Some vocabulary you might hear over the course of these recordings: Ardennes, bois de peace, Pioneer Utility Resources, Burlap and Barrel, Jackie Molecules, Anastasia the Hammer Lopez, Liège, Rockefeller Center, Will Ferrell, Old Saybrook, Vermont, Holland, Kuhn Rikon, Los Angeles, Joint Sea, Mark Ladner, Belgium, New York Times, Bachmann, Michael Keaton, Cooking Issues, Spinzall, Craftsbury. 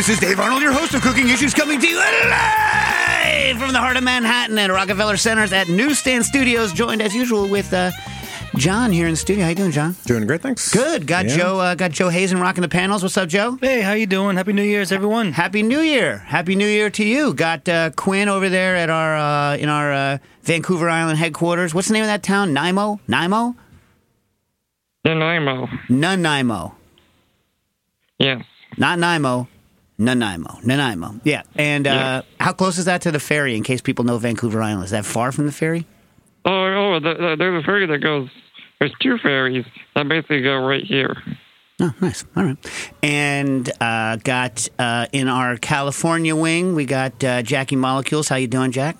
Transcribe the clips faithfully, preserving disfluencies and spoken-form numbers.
This is Dave Arnold, your host of Cooking Issues, coming to you live from the heart of Manhattan and Rockefeller Centers at Newsstand Studios, joined as usual with uh, John here in the studio. How you doing, John? Doing great, thanks. Good. Got yeah. Joe uh, Got Joe Hazen rocking the panels. What's up, Joe? Hey, how you doing? Happy New Year's, everyone. Happy New Year. Happy New Year to you. Got uh, Quinn over there at our uh, in our uh, Vancouver Island headquarters. What's the name of that town? Nanaimo? Nanaimo? Nanaimo. Nanaimo. Yeah. Not Nanaimo. Nanaimo. Nanaimo. Yeah. And uh, yeah. how close is that to the ferry, in case people know Vancouver Island? Is that far from the ferry? Oh, oh the, the, there's a ferry that goes... There's two ferries that basically go right here. Oh, nice. All right. And uh, got uh, in our California wing, we got uh, Jackie Molecules. How you doing, Jack?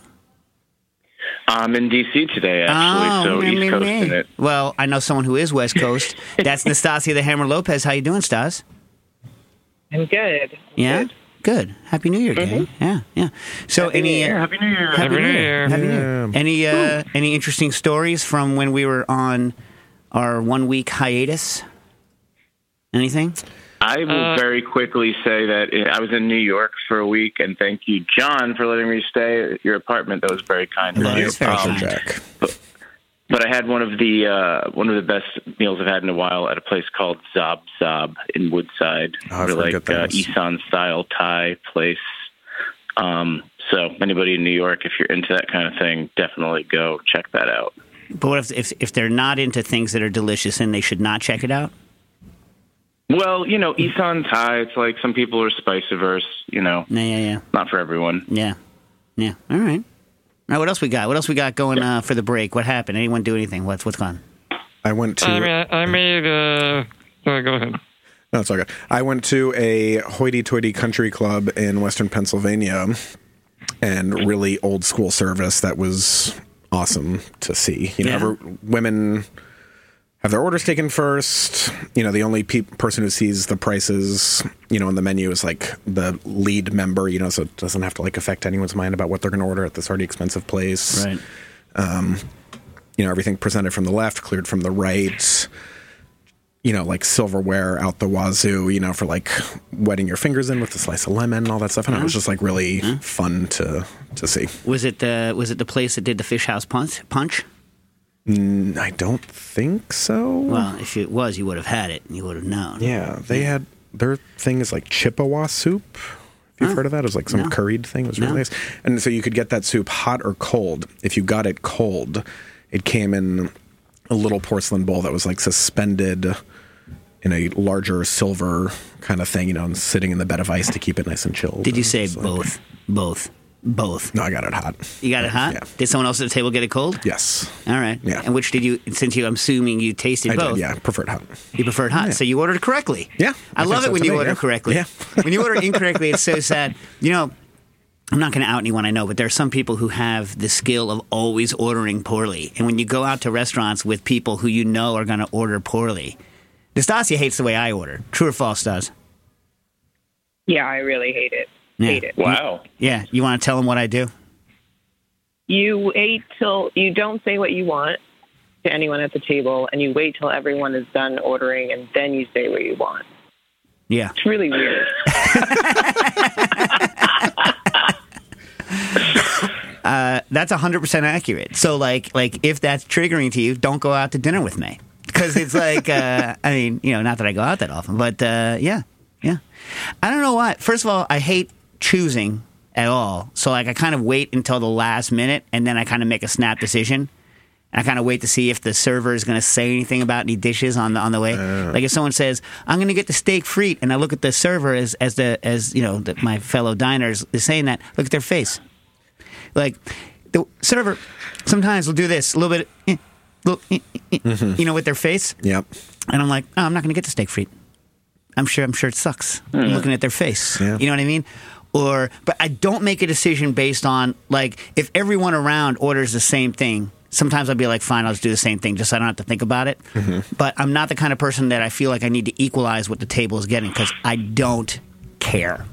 I'm in D C today, actually, oh, so me, East me, Coast me. in it. Well, I know someone who is West Coast. That's Anastasia the Hammer Lopez. How you doing, Stas? I'm good. I'm yeah? Good. Good. Happy New Year, mm-hmm. gang. Yeah, yeah. So Happy any New Year. Uh, Happy New Year. Happy New Year. Happy New Year. Yeah. Any uh, any interesting stories from when we were on our one week hiatus? Anything? I will uh, very quickly say that I was in New York for a week, and thank you, John, for letting me stay at your apartment. That was very kind of you. Very um, kind. But, but I had one of the uh, one of the best meals I've had in a while at a place called Zob Zob in Woodside, oh, or like uh, Isan style Thai place. Um, so anybody in New York, if you're into that kind of thing, definitely go check that out. But what if, if if they're not into things that are delicious, and they should not check it out? Well, you know, Isan Thai, it's like some people are spice averse, you know. Yeah, yeah, yeah. Not for everyone. Yeah. Yeah. All right. Now, what else we got? What else we got going yeah. uh, for the break? What happened? Anyone do anything? What's what's gone? I went to... I, mean, I made... Uh... Sorry, go ahead. No, it's all good. I went to a hoity-toity country club in Western Pennsylvania, and really old-school service that was... awesome to see. You know, yeah. ever, women have their orders taken first. You know, the only pe- person who sees the prices, you know, on the menu is like the lead member, you know, so it doesn't have to like affect anyone's mind about what they're going to order at this already expensive place. Right. Um, you know, everything presented from the left, cleared from the right. You know, like silverware out the wazoo, you know, for like wetting your fingers in with a slice of lemon and all that stuff. And mm-hmm. it was just like really mm-hmm. fun to, to see. Was it the was it the place that did the fish house punch? punch? Mm, I don't think so. Well, if it was, you would have had it and you would have known. Yeah, they had their thing is like Chippewa soup. If you've oh. heard of that, it was like some no. curried thing. It was really no. nice. And so you could get that soup hot or cold. If you got it cold, it came in a little porcelain bowl that was like suspended in a larger silver kind of thing, you know, and sitting in the bed of ice to keep it nice and chilled. Did you say both, like, both, both? No, I got it hot. You got it hot? Yeah. Did someone else at the table get it cold? Yes. All right. Yeah. And which did you, since you, I'm assuming you tasted I both. Did, yeah, preferred hot. You preferred hot, yeah. so you ordered correctly. Yeah. I, I love it so when you me, order yeah. correctly. Yeah. When you order incorrectly, it's so sad. You know, I'm not going to out anyone I know, but there are some people who have the skill of always ordering poorly. And when you go out to restaurants with people who you know are going to order poorly, Nastasia hates the way I order. True or false, Stas? Yeah, I really hate it. Yeah. Hate it. Wow. Yeah. You want to tell them what I do? You wait till you don't say what you want to anyone at the table, and you wait till everyone is done ordering, and then you say what you want. Yeah. It's really weird. Uh, that's one hundred percent accurate. So, like, like if that's triggering to you, don't go out to dinner with me. Because it's like, uh, I mean, you know, not that I go out that often, but uh, yeah, yeah. I don't know why. First of all, I hate choosing at all. So, like, I kind of wait until the last minute, and then I kind of make a snap decision. I kind of wait to see if the server is going to say anything about any dishes on the on the way. Uh, like if someone says, "I'm going to get the steak frite," and I look at the server as as the as you know the, my fellow diners is saying that, look at their face. Like the server sometimes will do this a little bit, eh, little, eh, eh, mm-hmm. you know, with their face. Yep. And I'm like, oh, I'm not going to get the steak frite. I'm sure. I'm sure it sucks. Mm. I'm looking at their face. Yeah. You know what I mean? Or, but I don't make a decision based on like if everyone around orders the same thing. Sometimes I'll be like, fine, I'll just do the same thing just so I don't have to think about it. Mm-hmm. But I'm not the kind of person that I feel like I need to equalize what the table is getting because I don't care.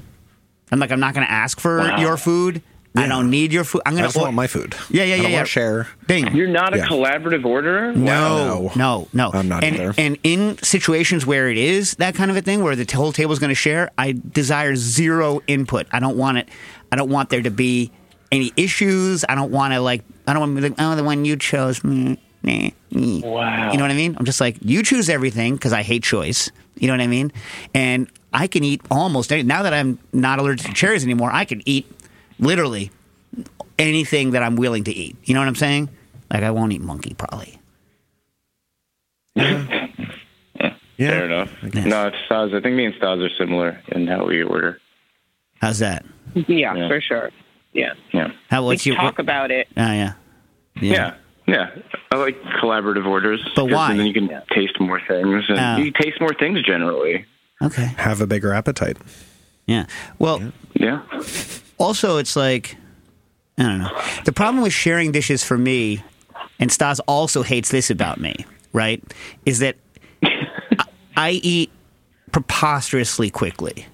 I'm like, I'm not going to ask for wow. your food. Yeah. I don't need your food. I'm gonna I just or- want my food. Yeah, yeah, yeah. I don't yeah. want share. Ding. You're not a yeah. collaborative orderer? No, no, no. I'm not and, either. And in situations where it is that kind of a thing, where the whole table's going to share, I desire zero input. I don't want it. I don't want there to be any issues. I don't want to like. I don't want to be like, oh, the one you chose. Mm, nah, mm. Wow. You know what I mean? I'm just like, you choose everything because I hate choice. You know what I mean? And I can eat almost anything. Now that I'm not allergic to cherries anymore, I can eat. Literally anything that I'm willing to eat. You know what I'm saying? Like, I won't eat monkey, probably. Yeah. yeah. Fair enough. Yes. No, it's Stas. I think me and Stas are similar in how we order. How's that? Yeah, yeah. for sure. Yeah. Yeah. How, what's we your, talk what? about it. Oh, yeah. Yeah. Yeah. Yeah, I like collaborative orders. But why? And then you can yeah. taste more things. And uh, you taste more things generally. Okay. Have a bigger appetite. Yeah. Well. Yeah. yeah. Also, it's like, I don't know. The problem with sharing dishes for me, and Stas also hates this about me, right, is that I, I eat preposterously quickly.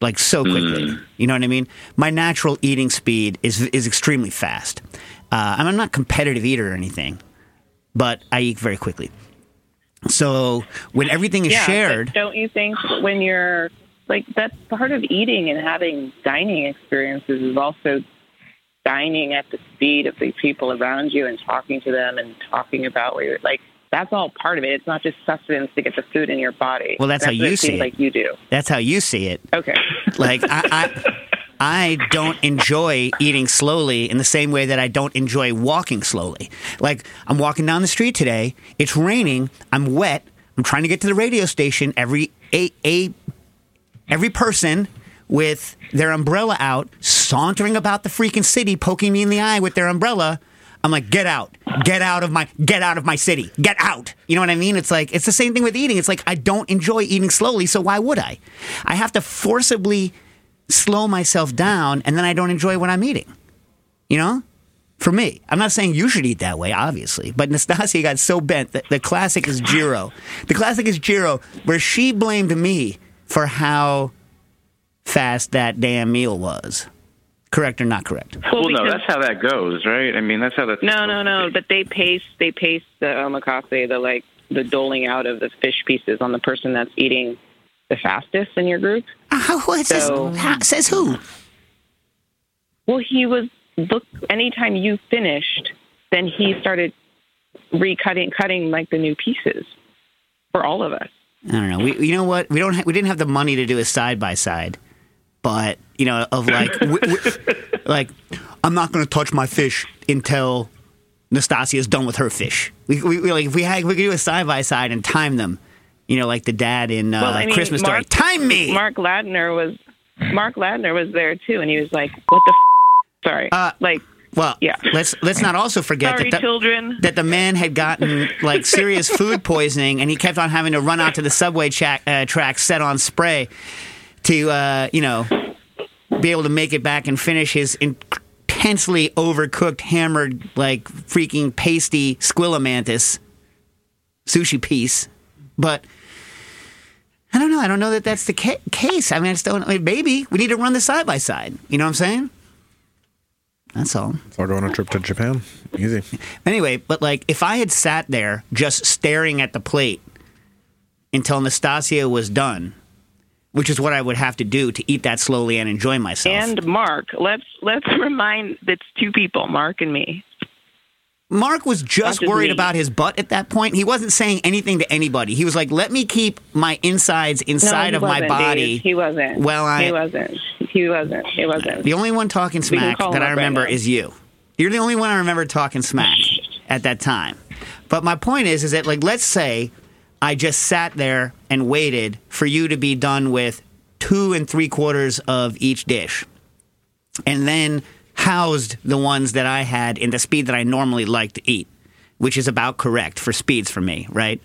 Like, so quickly. Mm. You know what I mean? My natural eating speed is is extremely fast. Uh, I'm not a competitive eater or anything, but I eat very quickly. So, when everything is yeah, shared... Don't you think when you're... Like, that's part of eating and having dining experiences is also dining at the speed of the people around you and talking to them and talking about what you're, like, that's all part of it. It's not just sustenance to get the food in your body. Well, that's, that's how you see it. Like you do. That's how you see it. Okay. Like, I, I, I don't enjoy eating slowly in the same way that I don't enjoy walking slowly. Like, I'm walking down the street today. It's raining. I'm wet. I'm trying to get to the radio station every eight, eight, Every person with their umbrella out, sauntering about the freaking city, poking me in the eye with their umbrella. I'm like, get out. Get out of my get out of my city. Get out. You know what I mean? It's like, it's the same thing with eating. It's like, I don't enjoy eating slowly, so why would I? I have to forcibly slow myself down, and then I don't enjoy what I'm eating. You know? For me. I'm not saying you should eat that way, obviously. But Nastasia got so bent. That the classic is Jiro. The classic is Jiro, where she blamed me for how fast that damn meal was. Correct or not correct? Well, well no, that's how that goes, right? I mean, that's how that's... No, no, no, but they pace they pace the omakase, the, like, the doling out of the fish pieces on the person that's eating the fastest in your group. Uh, what so, says, how, says who? Well, he was... Look, anytime you finished, then he started recutting, cutting, like, the new pieces for all of us. I don't know. We, you know what? We don't. Ha- we didn't have the money to do a side by side, but you know, of like, w- w- like, I'm not going to touch my fish until Nastasia's done with her fish. We, we, we like if we had, we could do a side by side and time them. You know, like the dad in uh, well, I mean, Christmas Story. Time me. Mark Ladner was Mark Ladner was there too, and he was like, "What the? F-? Sorry, uh, like." Well, yeah. let's let's not also forget Sorry, that, the, that the man had gotten like serious food poisoning, and he kept on having to run out to the subway tra- uh, track set on spray to uh, you know be able to make it back and finish his intensely overcooked, hammered, like freaking pasty squillamantis sushi piece. But I don't know. I don't know that that's the ca- case. I mean, I just don't. I mean, maybe we need to run the side by side. You know what I'm saying? That's all. Or go on a trip to Japan. Easy. Anyway, but like if I had sat there just staring at the plate until Nastasia was done, which is what I would have to do to eat that slowly and enjoy myself. And Mark, let's let's remind it's two people, Mark and me. Mark was just, just worried me. about his butt at that point. He wasn't saying anything to anybody. He was like, "Let me keep my insides inside no, of my body." Dave. He wasn't. Well, I he wasn't. He wasn't. He wasn't. The only one talking smack that I remember right is you. You're the only one I remember talking smack at that time. But my point is, is that like, let's say I just sat there and waited for you to be done with two and three quarters of each dish, and then housed the ones that I had in the speed that I normally like to eat, which is about correct for speeds for me, right?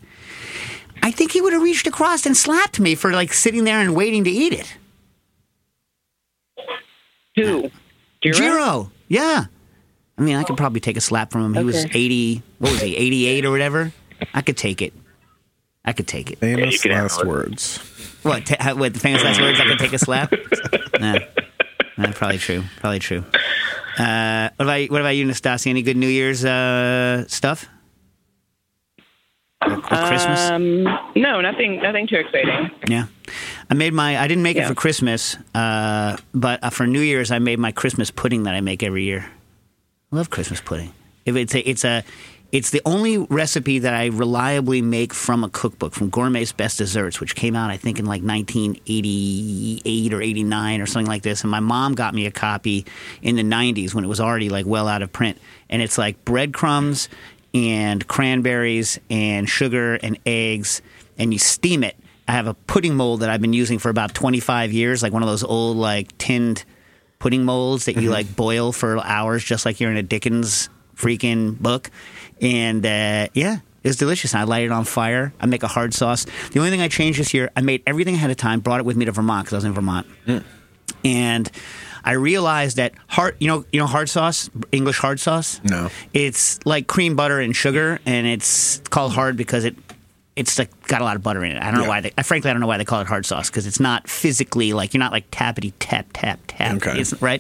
I think he would have reached across and slapped me for like sitting there and waiting to eat it. Who? Jiro? Jiro, yeah. I mean, I could probably take a slap from him. He okay. was eighty, what was he, eighty-eight or whatever? I could take it. I could take it. Famous yeah, last words. What, t- what, the famous last words, I could take a slap? Nah. uh, probably true. Probably true. Uh, what about what about you, Anastasia? Any good New Year's uh, stuff? Or, or Christmas? Um, no, nothing. Nothing too exciting. Yeah, I made my. I didn't make yeah. it for Christmas, uh, but uh, for New Year's, I made my Christmas pudding that I make every year. I love Christmas pudding. It's a, it's a, it's the only recipe that I reliably make from a cookbook, from Gourmet's Best Desserts, which came out I think in like nineteen eighty-eight or eighty-nine or something like this. And my mom got me a copy in the nineties when it was already like well out of print. And it's like breadcrumbs and cranberries and sugar and eggs, and you steam it. I have a pudding mold that I've been using for about twenty-five years, like one of those old like tinned pudding molds that you mm-hmm. like boil for hours, just like you're in a Dickens freaking book. And uh, yeah, it was delicious. I light it on fire. I make a hard sauce. The only thing I changed this year, I made everything ahead of time, brought it with me to Vermont because I was in Vermont. Mm. And I realized that hard, you know, you know, hard sauce, English hard sauce? No. It's like cream butter and sugar, and it's called hard because it it's like got a lot of butter in it. I don't yeah. know why they, I, frankly, I don't know why they call it hard sauce because it's not physically like, you're not like tappity tap, tap, tap. Okay. It's, right?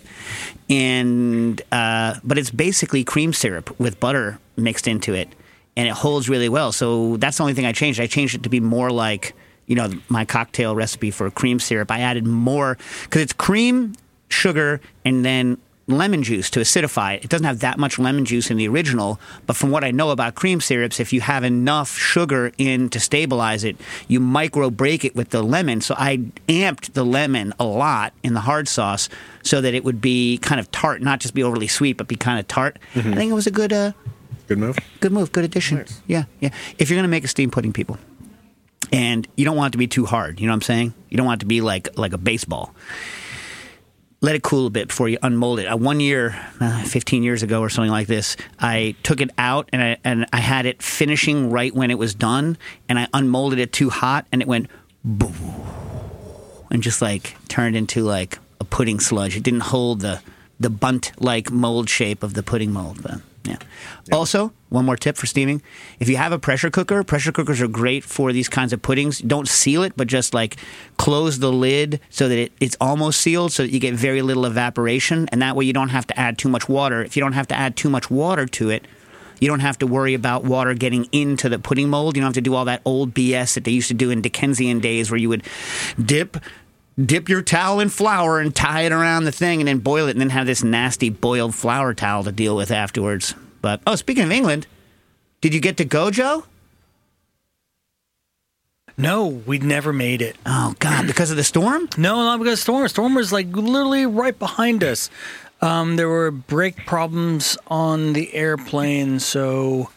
And, uh, but it's basically cream syrup with butter mixed into it, and it holds really well. So that's the only thing I changed. I changed it to be more like, you know, my cocktail recipe for cream syrup. I added more because it's cream, sugar, and then lemon juice to acidify it. It doesn't have that much lemon juice in the original, but from what I know about cream syrups, if you have enough sugar in to stabilize it, you micro break it with the lemon. So I amped the lemon a lot in the hard sauce so that it would be kind of tart, not just be overly sweet, but be kind of tart. Mm-hmm. I think it was a good uh, good move. Good move, good addition. Nice. Yeah, yeah. If you're going to make a steam pudding, people, and you don't want it to be too hard, you know what I'm saying? You don't want it to be like like a baseball. Let it cool a bit before you unmold it. Uh, one year, uh, fifteen years ago or something like this, I took it out and I, and I had it finishing right when it was done, and I unmolded it too hot, and it went boom, and just like turned into like a pudding sludge. It didn't hold the, the bunt-like mold shape of the pudding mold, but yeah. yeah. Also, one more tip for steaming. If you have a pressure cooker, pressure cookers are great for these kinds of puddings. Don't seal it, but just like close the lid so that it, it's almost sealed so that you get very little evaporation. And that way you don't have to add too much water. If you don't have to add too much water to it, you don't have to worry about water getting into the pudding mold. You don't have to do all that old B S that they used to do in Dickensian days where you would dip Dip your towel in flour and tie it around the thing and then boil it and then have this nasty boiled flour towel to deal with afterwards. But, oh, speaking of England, did you get to go, Joe? No, we never made it. Oh, God, because of the storm? No, not because of the storm. The storm was, like, literally right behind us. Um, there were brake problems on the airplane, so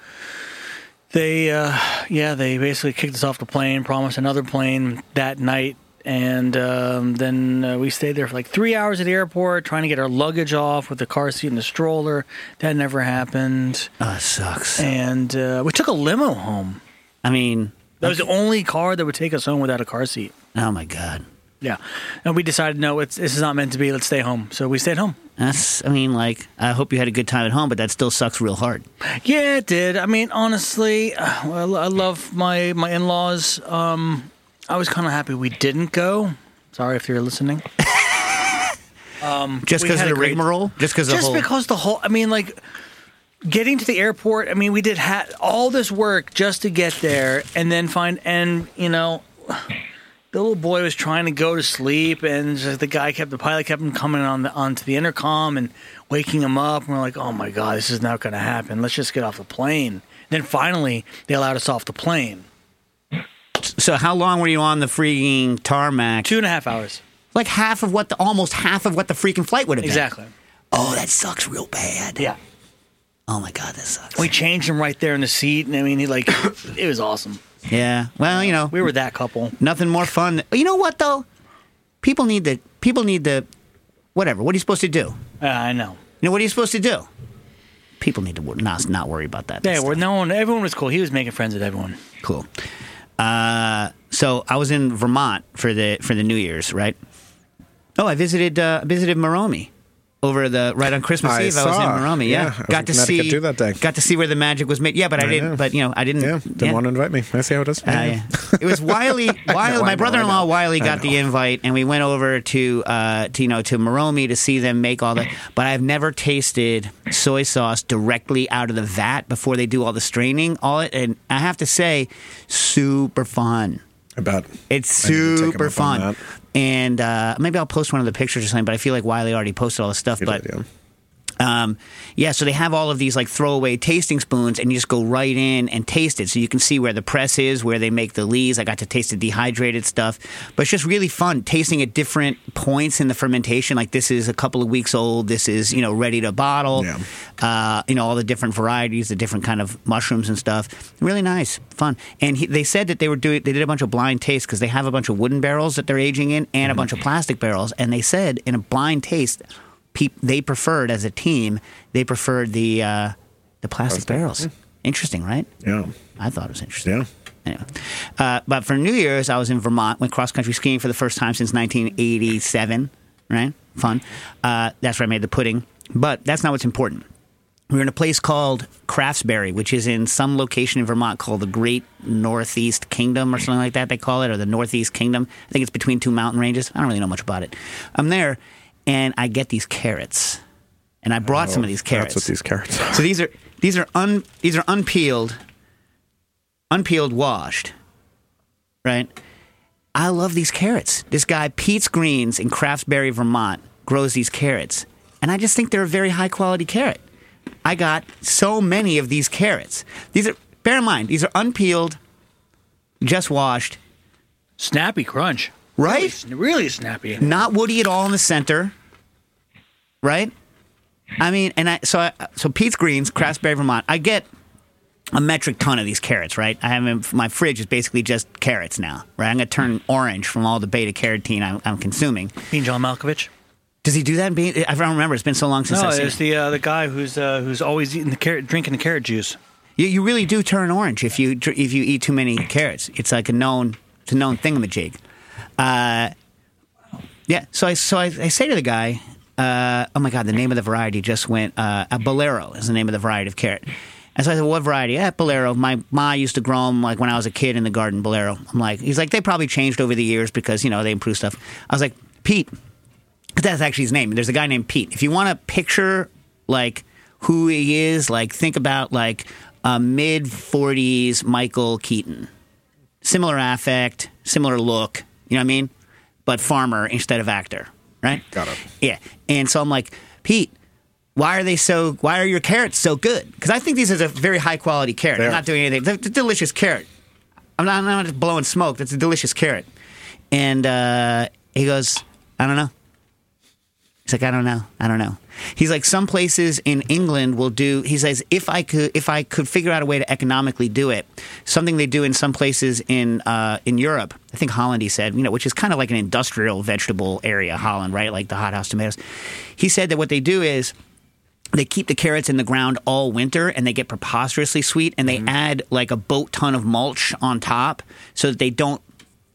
they, uh, yeah, they basically kicked us off the plane, promised another plane that night. And um, then uh, we stayed there for like three hours at the airport trying to get our luggage off with the car seat and the stroller. That never happened. Oh, that sucks. And uh, we took a limo home. I mean... That was the only car that would take us home without a car seat. Oh, my God. Yeah. And we decided, no, it's, this is not meant to be. Let's stay home. So we stayed home. That's, I mean, like, I hope you had a good time at home, but that still sucks real hard. Yeah, it did. I mean, honestly, I love my, my in-laws. Um... I was kind of happy we didn't go. Sorry if you're listening. um, just because of the rigmarole? Just because just the whole... because the whole... I mean, like, getting to the airport, I mean, we did ha- all this work just to get there and then find... And, you know, the little boy was trying to go to sleep, and just the guy kept... The pilot kept him coming on the, onto the intercom and waking him up. And we're like, oh, my God, this is not going to happen. Let's just get off the plane. And then finally, they allowed us off the plane. So how long were you on the freaking tarmac? Two and a half hours. Like half of what the, almost half of what the freaking flight would have been. Exactly. Oh, that sucks real bad. Yeah. Oh my God, that sucks. We changed him right there in the seat, and I mean, he like, it was awesome. Yeah. Well, you know, we were that couple. Nothing more fun. You know what though? People need the people need the whatever. What are you supposed to do? Uh, I know. You know what are you supposed to do? People need to not not worry about that. Yeah. Well, no one. Everyone was cool. He was making friends with everyone. Cool. Uh, so I was in Vermont for the for the New Year's, right? Oh, I visited uh, visited Moroni over the right on Christmas I Eve. Saw. I was in Maromi. Yeah, yeah. got to see too that day. Got to see where the magic was made. Yeah, but I, I didn't. Know. But you know, I didn't. Yeah, didn't yeah. want to invite me. I see how it is. Uh, yeah. Yeah. It was Wiley. Wiley, no, my brother-in-law Wiley got the invite, and we went over to, uh, to you know to Maromi to see them make all the. But I've never tasted soy sauce directly out of the vat before they do all the straining. All it, and I have to say, super fun. About it's super fun, and uh, maybe I'll post one of the pictures or something. But I feel like Wiley already posted all this stuff. Good but idea. Um, yeah, so they have all of these like throwaway tasting spoons, and you just go right in and taste it. So you can see where the press is, where they make the lees. I got to taste the dehydrated stuff, but it's just really fun tasting at different points in the fermentation. Like this is a couple of weeks old. This is you know ready to bottle. Yeah. Uh, you know all the different varieties, the different kind of mushrooms and stuff. Really nice, fun. And he, they said that they were doing. They did a bunch of blind tastes because they have a bunch of wooden barrels that they're aging in and mm-hmm. a bunch of plastic barrels. And they said in a blind taste. They preferred, as a team, they preferred the uh, the plastic That's barrels. Cool. Interesting, right? Yeah. I thought it was interesting. Yeah. Anyway. Uh, but for New Year's, I was in Vermont, went cross-country skiing for the first time since nineteen eighty-seven, right? Fun. Uh, that's where I made the pudding. But that's not what's important. We were in a place called Craftsbury, which is in some location in Vermont called the Great Northeast Kingdom or something like that they call it, or the Northeast Kingdom. I think it's between two mountain ranges. I don't really know much about it. I'm there. And I get these carrots, and I brought oh, some of these carrots. That's what these carrots are. So these are these are un these are unpeeled, unpeeled, washed, right? I love these carrots. This guy Pete's Greens in Craftsbury, Vermont, grows these carrots, and I just think they're a very high quality carrot. I got so many of these carrots. These are bear in mind these are unpeeled, just washed, snappy crunch. Right? Really, really snappy. Not woody at all in the center. Right? I mean, and I so I, so Pete's Greens, Craftsbury, Vermont. I get a metric ton of these carrots, right? I have my fridge is basically just carrots now, right? I'm going to turn orange from all the beta carotene I'm, I'm consuming. Being John Malkovich. Does he do that? Being, I don't remember. It's been so long since no, I've seen it. No, it's the uh, the guy who's uh, who's always eating the carrot, drinking the carrot juice. You, you really do turn orange if you if you eat too many carrots. It's like a known it's a known thingamajig. Uh, yeah, so I so I, I say to the guy, uh, oh my God, the name of the variety just went, uh, a Bolero is the name of the variety of carrot. And so I said, what variety? Eh, Bolero. My ma used to grow them like when I was a kid in the garden, Bolero. I'm like, he's like, they probably changed over the years because, you know, they improved stuff. I was like, Pete, because that's actually his name. There's a guy named Pete. If you want to picture like who he is, like think about like a mid forties Michael Keaton. Similar affect, similar look. You know what I mean? But farmer instead of actor, right? Got it. Yeah. And so I'm like, Pete, why are they so, why are your carrots so good? Because I think these are a very high quality carrot. They're. I'm not doing anything. They're a delicious carrot. I'm not, I'm not just blowing smoke. That's a delicious carrot. And uh, he goes, I don't know. He's like, I don't know. I don't know. He's like, some places in England will do, he says, if I could if I could figure out a way to economically do it, something they do in some places in uh, in Europe, I think Holland, he said, you know, which is kind of like an industrial vegetable area, Holland, right? Like the hothouse tomatoes. He said that what they do is they keep the carrots in the ground all winter and they get preposterously sweet and they mm-hmm. add like a boat ton of mulch on top so that they don't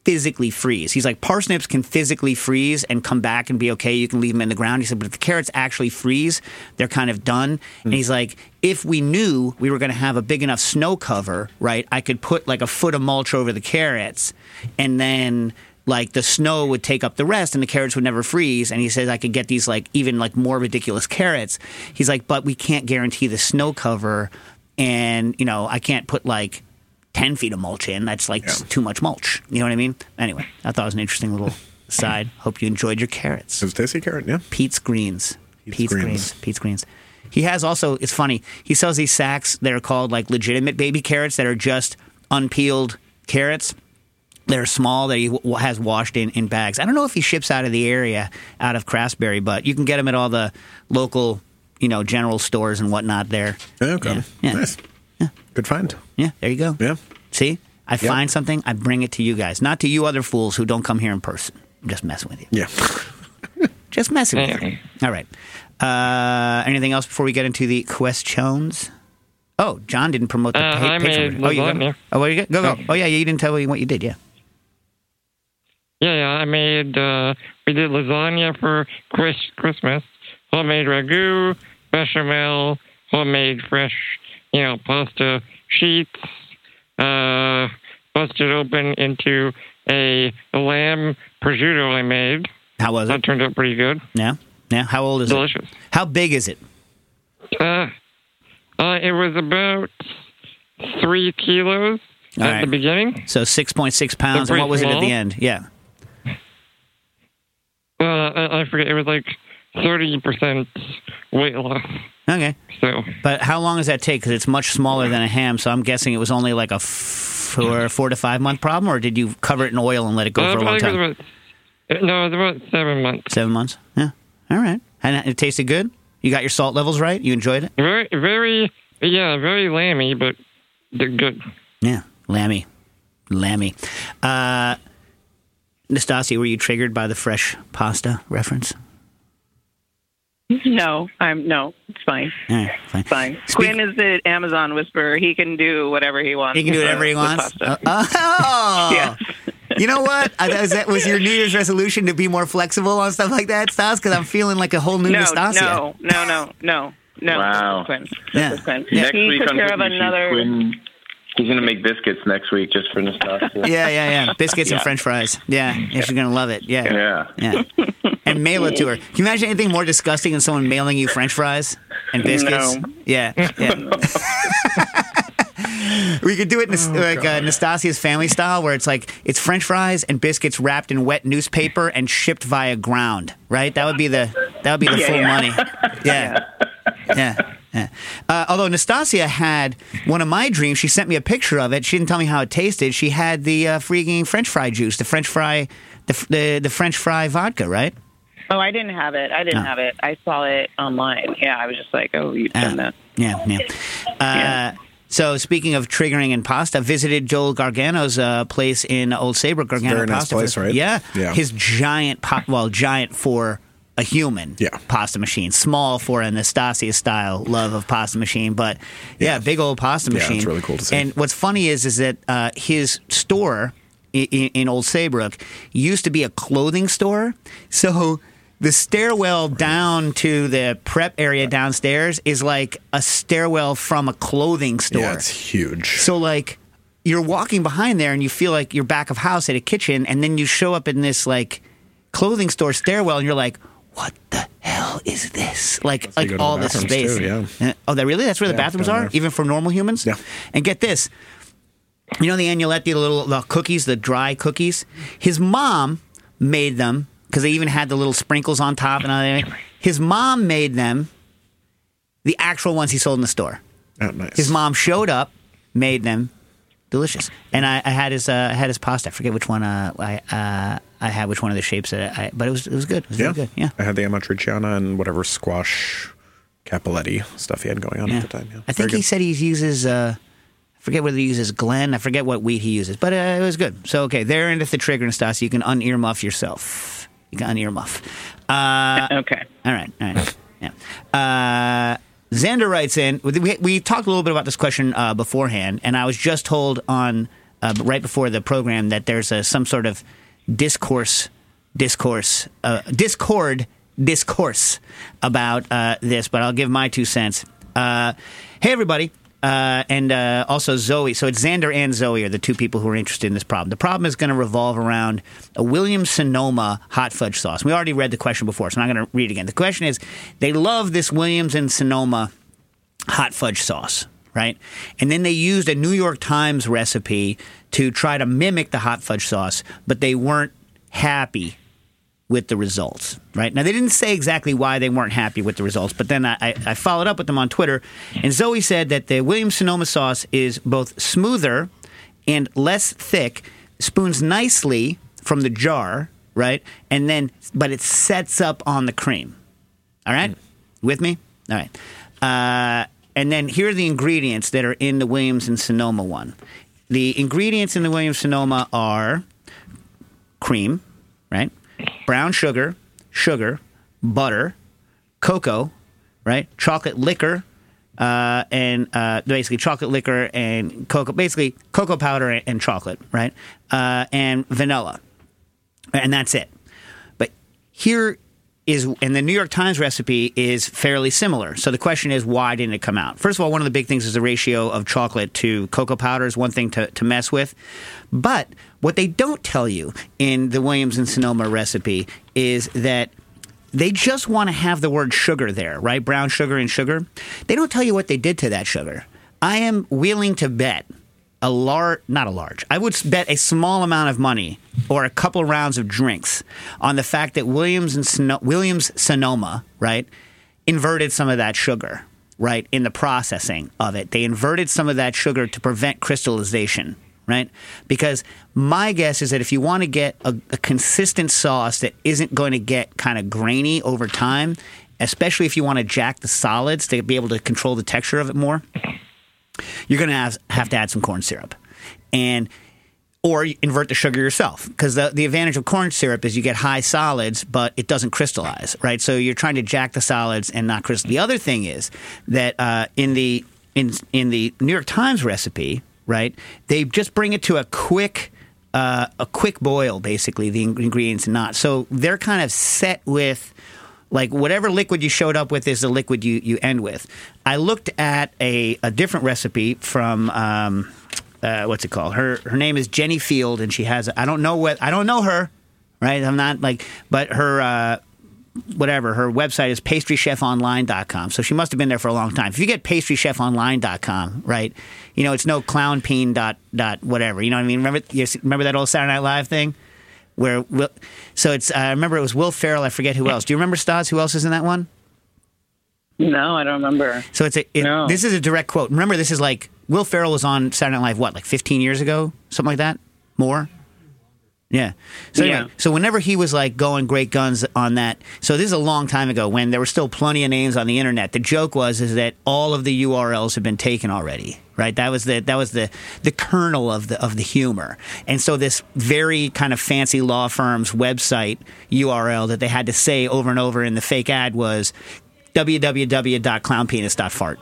physically freeze. He's like, parsnips can physically freeze and come back and be okay. You can leave them in the ground. He said, but if the carrots actually freeze, they're kind of done. Mm-hmm. And he's like, if we knew we were going to have a big enough snow cover, right, I could put like a foot of mulch over the carrots and then like the snow would take up the rest and the carrots would never freeze. And he says, I could get these like even like more ridiculous carrots. He's like, but we can't guarantee the snow cover. And, you know, I can't put like Ten feet of mulch in, that's like yeah. too much mulch. You know what I mean? Anyway, I thought it was an interesting little side. Hope you enjoyed your carrots. It was tasty carrot, yeah. Pete's Greens. Pete's, Pete's Greens. Greens. Pete's Greens. He has also, it's funny, he sells these sacks that are called like legitimate baby carrots that are just unpeeled carrots. They're small that he w- has washed in, in bags. I don't know if he ships out of the area, out of Craftsbury, but you can get them at all the local, you know, general stores and whatnot there. Okay. Yeah. Yeah. Nice. Yeah. Good find. Yeah, there you go. Yeah. See? I yeah. find something, I bring it to you guys. Not to you other fools who don't come here in person. I'm just messing with you. Yeah. Just messing with you. All right. Uh, anything else before we get into the questions? Oh, John didn't promote the uh, pa- patron. Oh, you got there. Oh, you got? Go, go. Oh, yeah, you didn't tell me what you did, yeah. Yeah, yeah, I made, uh, we did lasagna for Chris Christmas. homemade ragu, bechamel, homemade fresh, you know, pasta sheets, uh, busted open into a lamb prosciutto I made. How was it? That turned out pretty good. Yeah? Yeah? How old is Delicious. It? Delicious. How big is it? Uh, uh, it was about three kilos All at right. the beginning. So six point six pounds. And what was small. It at the end? Yeah. Uh, I, I forget. It was like thirty percent weight loss. Okay. So, but how long does that take? Because it's much smaller than a ham, so I'm guessing it was only like a four, four to five month problem, or did you cover it in oil and let it go uh, for a long time? It was about, no, it was about seven months. Seven months? Yeah. All right. And it tasted good? You got your salt levels right? You enjoyed it? Very, very, yeah, very lammy, but they're good. Yeah, lammy. Lammy. Uh, Anastasia, were you triggered by the fresh pasta reference? No, I'm no. It's fine. Right, fine. fine. Speak- Quinn is the Amazon whisperer. He can do whatever he wants. He can do whatever uh, he wants. Uh, oh, yeah. You know what? I, was that was your New Year's resolution to be more flexible on stuff like that, Stas? Because I'm feeling like a whole new no, Anastasia. No, no, no, no, no. Wow, Quinn. Yeah. Quinn. Yeah. Next he week took care of another. Quinn. He's going to make biscuits next week just for Anastasia. Yeah, yeah, yeah. Biscuits yeah. and French fries. Yeah, yeah. She's going to love it. Yeah. Yeah. yeah. And mail it to her. Can you imagine anything more disgusting than someone mailing you French fries and biscuits? No. Yeah. yeah. We could do it in, oh, like uh, Anastasia's family style, where it's like it's French fries and biscuits wrapped in wet newspaper and shipped via ground. Right? That would be the that would be the yeah, full yeah. money. Yeah. Yeah. Yeah. Uh, although Anastasia had one of my dreams. She sent me a picture of it. She didn't tell me how it tasted. She had the uh, freaking French fry juice, the French fry, the the, the French fry vodka, right? Oh, I didn't have it. I didn't oh. have it. I saw it online. Yeah, I was just like, oh, you've done uh, that. Yeah, yeah. Uh, yeah. So speaking of triggering and pasta, visited Joel Gargano's uh, place in Old Saybrook. Gargano Very pasta nice place, for, right? Yeah. yeah. His giant, po- well, giant for... a human yeah. pasta machine, small for Anastasia style love of pasta machine, but yeah, yeah. big old pasta machine. Yeah, it's really cool to see. And what's funny is, is that uh, his store in, in Old Saybrook used to be a clothing store, so the stairwell down to the prep area downstairs is like a stairwell from a clothing store. Yeah, it's huge. So like you're walking behind there and you feel like you're back of house at a kitchen, and then you show up in this like clothing store stairwell, and you're like, what the hell is this? Like, like all the space. Too, yeah. Oh, that really? That's where yeah, the bathrooms are? There. Even for normal humans? Yeah. And get this. You know the agnoletti, the little the cookies, the dry cookies? His mom made them, because they even had the little sprinkles on top and everything. His mom made them, the actual ones he sold in the store. Oh, nice. His mom showed up, made them. Delicious. And I, I had his uh, I had his pasta. I forget which one uh, I uh, I had which one of the shapes that I but it was it was good. It was yeah. really good. Yeah. I had the amatriciana and whatever squash cappelletti stuff he had going on yeah. at the time. Yeah. I Very think good. He said he uses uh, I forget whether he uses Glen, I forget what wheat he uses, but uh, it was good. So okay, there endeth the trigger, Anastasia. You can un-earmuff yourself. You can un-earmuff. Uh, okay. All right, all right. yeah. Uh Xander writes in, we, we talked a little bit about this question uh, beforehand, and I was just told on, uh, right before the program, that there's a, some sort of discourse, discourse, uh, discord, discourse about uh, this, but I'll give my two cents. Uh, hey, everybody, uh, and uh, also Zoe. So it's Xander and Zoe are the two people who are interested in this problem. The problem is going to revolve around a Williams Sonoma hot fudge sauce. We already read the question before, so I'm not going to read it again. The question is, they love this Williams and Sonoma hot fudge sauce, right? And then they used a New York Times recipe to try to mimic the hot fudge sauce, but they weren't happy with the results, right? Now, they didn't say exactly why they weren't happy with the results, but then I, I, I followed up with them on Twitter, and Zoe said that the Williams-Sonoma sauce is both smoother and less thick, spoons nicely from the jar, right? And then, but it sets up on the cream. All right? Mm. With me? All right. Uh, and then here are the ingredients that are in the Williams and Sonoma one. The ingredients in the Williams-Sonoma are cream, right? Brown sugar, sugar, butter, cocoa, right? Chocolate liquor, uh, and uh, basically chocolate liquor and cocoa, basically cocoa powder and, and chocolate, right? Uh, and vanilla. And that's it. But here is, and the New York Times recipe is fairly similar. So the question is, why didn't it come out? First of all, one of the big things is the ratio of chocolate to cocoa powder is one thing to, to mess with. But what they don't tell you in the Williams and Sonoma recipe is that they just want to have the word sugar there, right? Brown sugar and sugar. They don't tell you what they did to that sugar. I am willing to bet a large, not a large, I would bet a small amount of money or a couple rounds of drinks on the fact that Williams and Sono- Williams Sonoma, right, inverted some of that sugar, right, in the processing of it. They inverted some of that sugar to prevent crystallization, right? Because my guess is that if you want to get a, a consistent sauce that isn't going to get kind of grainy over time, especially if you want to jack the solids to be able to control the texture of it more, you're going to have, have to add some corn syrup, and or invert the sugar yourself, because the, the advantage of corn syrup is you get high solids, but it doesn't crystallize, right? So you're trying to jack the solids and not crystallize. The other thing is that uh, in the in in the New York Times recipe, right, they just bring it to a quick uh, a quick boil, basically, the ingredients not. So they're kind of set with, like, whatever liquid you showed up with is the liquid you, you end with. I looked at a, a different recipe from um, uh, what's it called? Her her name is Jenny Field, and she has a, I don't know what I don't know her, right? I'm not like, but her uh, whatever her website is pastry chef online dot com. So she must have been there for a long time. If you get pastry chef online dot com, right? You know, it's no clownpeen dot dot whatever. You know what I mean? Remember you remember that old Saturday Night Live thing? Where Will, so it's I remember it was Will Ferrell. I forget who else. Do you remember, Stas? Who else is in that one? No, I don't remember. So it's a, it, no. This is a direct quote. Remember, this is like Will Ferrell was on Saturday Night Live. What, like fifteen years ago, something like that? More. Yeah. So anyway, yeah. So whenever he was like going great guns on that, so this is a long time ago when there were still plenty of names on the internet. The joke was is that all of the U R Ls have been taken already, right? That was the that was the the kernel of the of the humor. And so this very kind of fancy law firm's website U R L that they had to say over and over in the fake ad was w w w dot clown penis dot fart.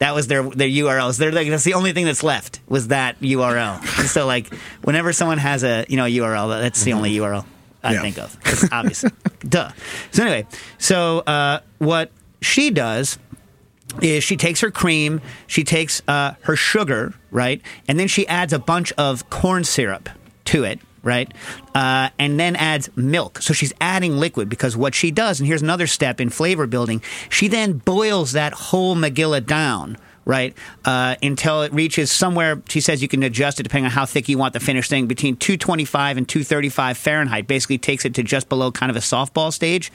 That was their their U R Ls. They're like, that's the only thing that's left was that U R L. So like whenever someone has a you know a U R L, that's the mm-hmm. only U R L I yeah. think of. It's obvious. Duh. So anyway, so uh, what she does is she takes her cream, she takes uh, her sugar, right, and then she adds a bunch of corn syrup to it. Right? Uh, and then adds milk. So she's adding liquid because what she does, and here's another step in flavor building, she then boils that whole Magilla down, right, uh, until it reaches somewhere, she says you can adjust it depending on how thick you want the finished thing, between two twenty-five and two thirty-five Fahrenheit, basically takes it to just below kind of a softball stage,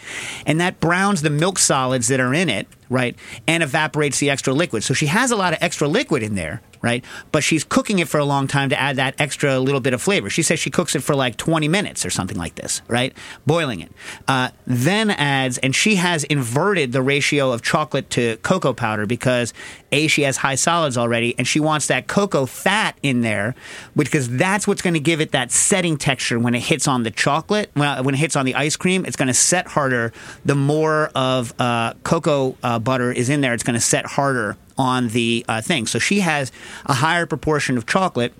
and that browns the milk solids that are in it, right, and evaporates the extra liquid. So she has a lot of extra liquid in there, right? But she's cooking it for a long time to add that extra little bit of flavor. She says she cooks it for like twenty minutes or something like this, right? Boiling it. Uh, then adds, and she has inverted the ratio of chocolate to cocoa powder because A, she has high solids already, and she wants that cocoa fat in there because that's what's going to give it that setting texture when it hits on the chocolate. Well, when it hits on the ice cream, it's going to set harder. The more of uh, cocoa uh, butter is in there, it's going to set harder on the uh, thing. So she has a higher proportion of chocolate